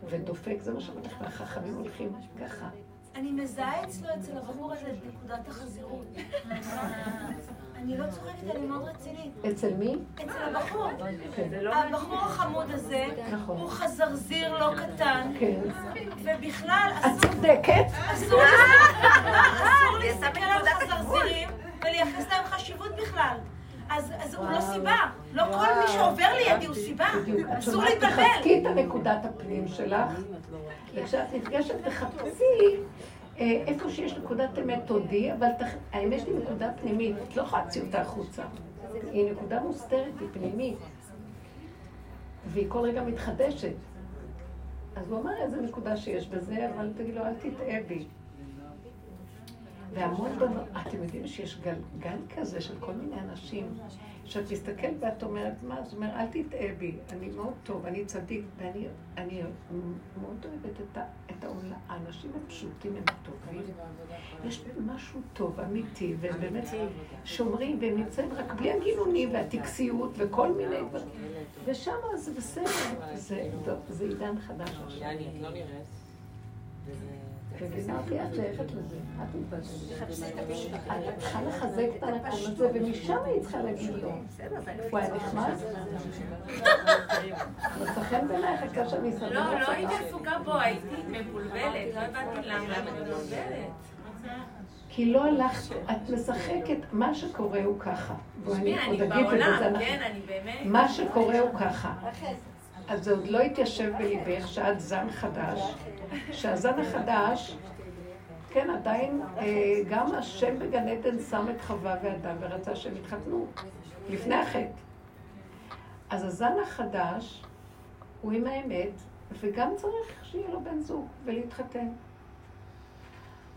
ודופק, זה מה שאומרת לך, החכמים הולכים ככה. אני מזהה אצלו, אצל הבחור הזה, את נקודת החזירות. אני לא צוחקת, אני מאוד רצינית. אצל מי? אצל הבחור. הבחור החמוד הזה, הוא חזרזיר לא קטן, ובכלל אסור... את צודקת? אסור להסתכל על חזרזירים ולייחס להם חשיבות בכלל. אז הוא לא סיבה. לא כל מי שעובר לידי הוא סיבה. אסור להתבל. תחזקי את הנקודת הפנים שלך, וכשאת נפגשת וחפשי, איפה שיש נקודת אמת תודי, אבל האמת היא נקודה פנימית, את לא חצי אותה החוצה. היא נקודה מוסתרת, היא פנימית, והיא כל רגע מתחדשת. אז הוא אמר איזה נקודה שיש בזה, אבל תגיד לו, אל תטעה בי. והמון דבר, אתם יודעים שיש גל כזה של כל מיני אנשים, שאת מסתכלת ואת אומרת, מה? זאת אומרת, אל תטעה בי, אני מאוד טוב, אני צדיק, ואני מאוד אוהבת את העולם. האנשים הם פשוטים, הם טובים. יש משהו טוב, אמיתי, והם באמת שומרים, והם נמצאים רק בלי הגינונים והטקסיות וכל מיני דברים. ושם זה בסדר, זה עידן חדש. אני לא נראית. וביזמתי, את שייכת לזה, את מתבזלת. את צריכה לחזק את המקום הזה, ומשם היא צריכה להגיד לו. וואי, נחמד? מצחן בלייך, הקש אני סבבה. לא, לא הייתי עסוקה בו, הייתי מבולבלת, לא הבאתי למה, למה מבולבלת. כי לא הלכת, את משחקת, מה שקורה הוא ככה. תשמעי, אני בעולם, כן, אני באמת... מה שקורה הוא ככה. אז זה עוד לא התיישב בליבך שאת זן חדש, שהזן החדש, כן, עדיין גם השם בגן עדן שם את חווה ואדם ורצה שהם התחתנו, לפני החטא. אז הזן החדש הוא עם האמת, וגם צריך שיהיה לו בן זוג ולהתחתן.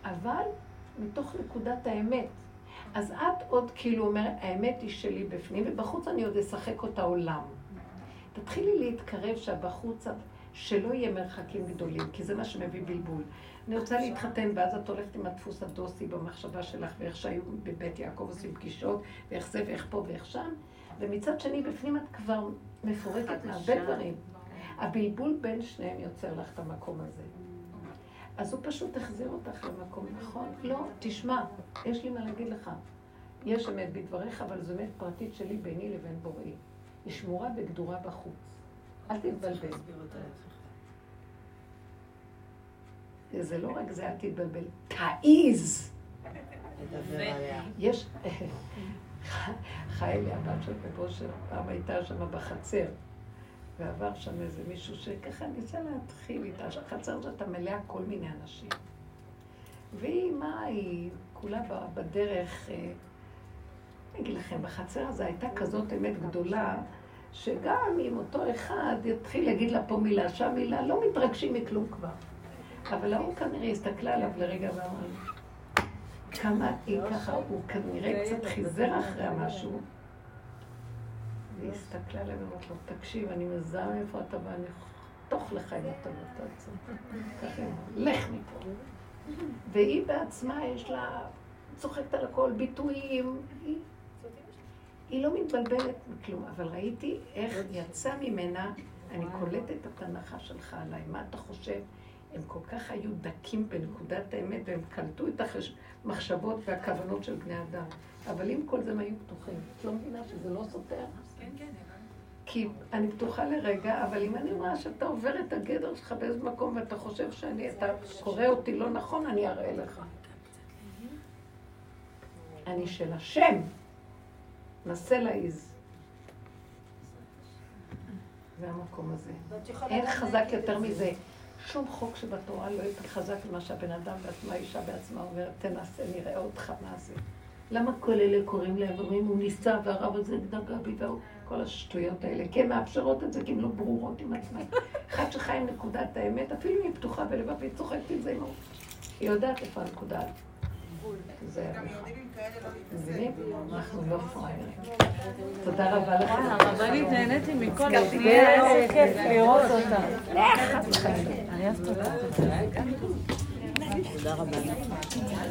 אבל מתוך נקודת האמת. אז את עוד כאילו אומרת, האמת היא שלי בפנים, ובחוץ אני עוד אשחק אותה עולם. תתחילי להתקרב שבחוץ שלא יהיה מרחקים גדולים, כי זה מה שמביא בלבול. אני רוצה להתחתן, ואז את הולכת עם הדפוס הדוסי במחשבה שלך, ואיך שהיו בבית יעקב עושים פגישות, ואיך זה ואיך פה ואיך שם, ומצד שני בפנים את כבר מפורקת מהרבה דברים. הבלבול בין שניהם יוצר לך את המקום הזה. אז הוא פשוט החזיר אותך למקום, נכון? לא, תשמע, יש לי מה להגיד לך. יש אמת בדבריך, אבל זו אמת פרטית שלי ביני לבין בוראי. היא שמורה וגדורה בחוץ. אל תתבלבל. זה לא רק זה, אל תתבלבל. תעיז! יש... חיילי, הבת של בבושר, פעם הייתה שם בחצר, ועבר שם איזה מישהו שככה ניסה להתחיל איתה. החצר זאת מלאה כל מיני אנשים. והיא, מה היא? כולה בדרך... אני אגיד לכם, בחצר הזה הייתה כזאת אמת גדולה, שגם אם אותו אחד יתחיל להגיד לה פה מילה, שם מילה, לא מתרגשים מכלום כבר. אבל ההוא כנראה הסתכלה עליו לרגע ואמרה לי, כמה היא ככה, הוא כנראה קצת חיזר אחרי משהו. והיא הסתכלה עליו ואומרת לו, תקשיב, אני מזהה איפה אתה בא, אני אחתוך לך אם אתה מתעצה. ככה, לך מפה. והיא בעצמה יש לה... צוחקת על הכל, ביטויים, היא, היא לא מתבלבלת מכלום, אבל ראיתי איך יצא ממנה, אני קולטת את הנחה שלך עליי, מה אתה חושב? הם כל כך היו דקים בנקודת האמת, והם קלטו את המחשבות והכוונות של בני אדם, אבל עם כל זה הם היו פתוחים. את לא מבינה שזה לא סותר? כן, כן, כי אני פתוחה לרגע, אבל אם אני רואה שאתה עובר את הגדר שלך באיזה מקום, ואתה חושב שאני, אתה קורא אותי לא נכון, אני אראה לך. אני של השם. נסה להיז. זה המקום הזה. אין חזק יותר מזה. שום חוק שבתורה לא יהיה חזק ממה שהבן אדם בעצמה, אישה בעצמה אומרת, תנסה, נראה אותך מה זה. למה כל אלה קוראים להם ואומרים, הוא ניסה והרב הזה נגע בי והוא, כל השטויות האלה, כי הן מאפשרות את זה, כי הן לא ברורות עם עצמם. אחת שחי עם נקודת האמת, אפילו אם היא פתוחה בלבב, היא צוחקת עם זה, היא יודעת איפה הנקודה. זה הרב. אנחנו לא פריירים. תודה רבה לכם. הרבנית נהניתי מכל הפנייה. איזה כיף לראות אותה. איך את מחייבת? אני אהבת אותה. תודה רבה.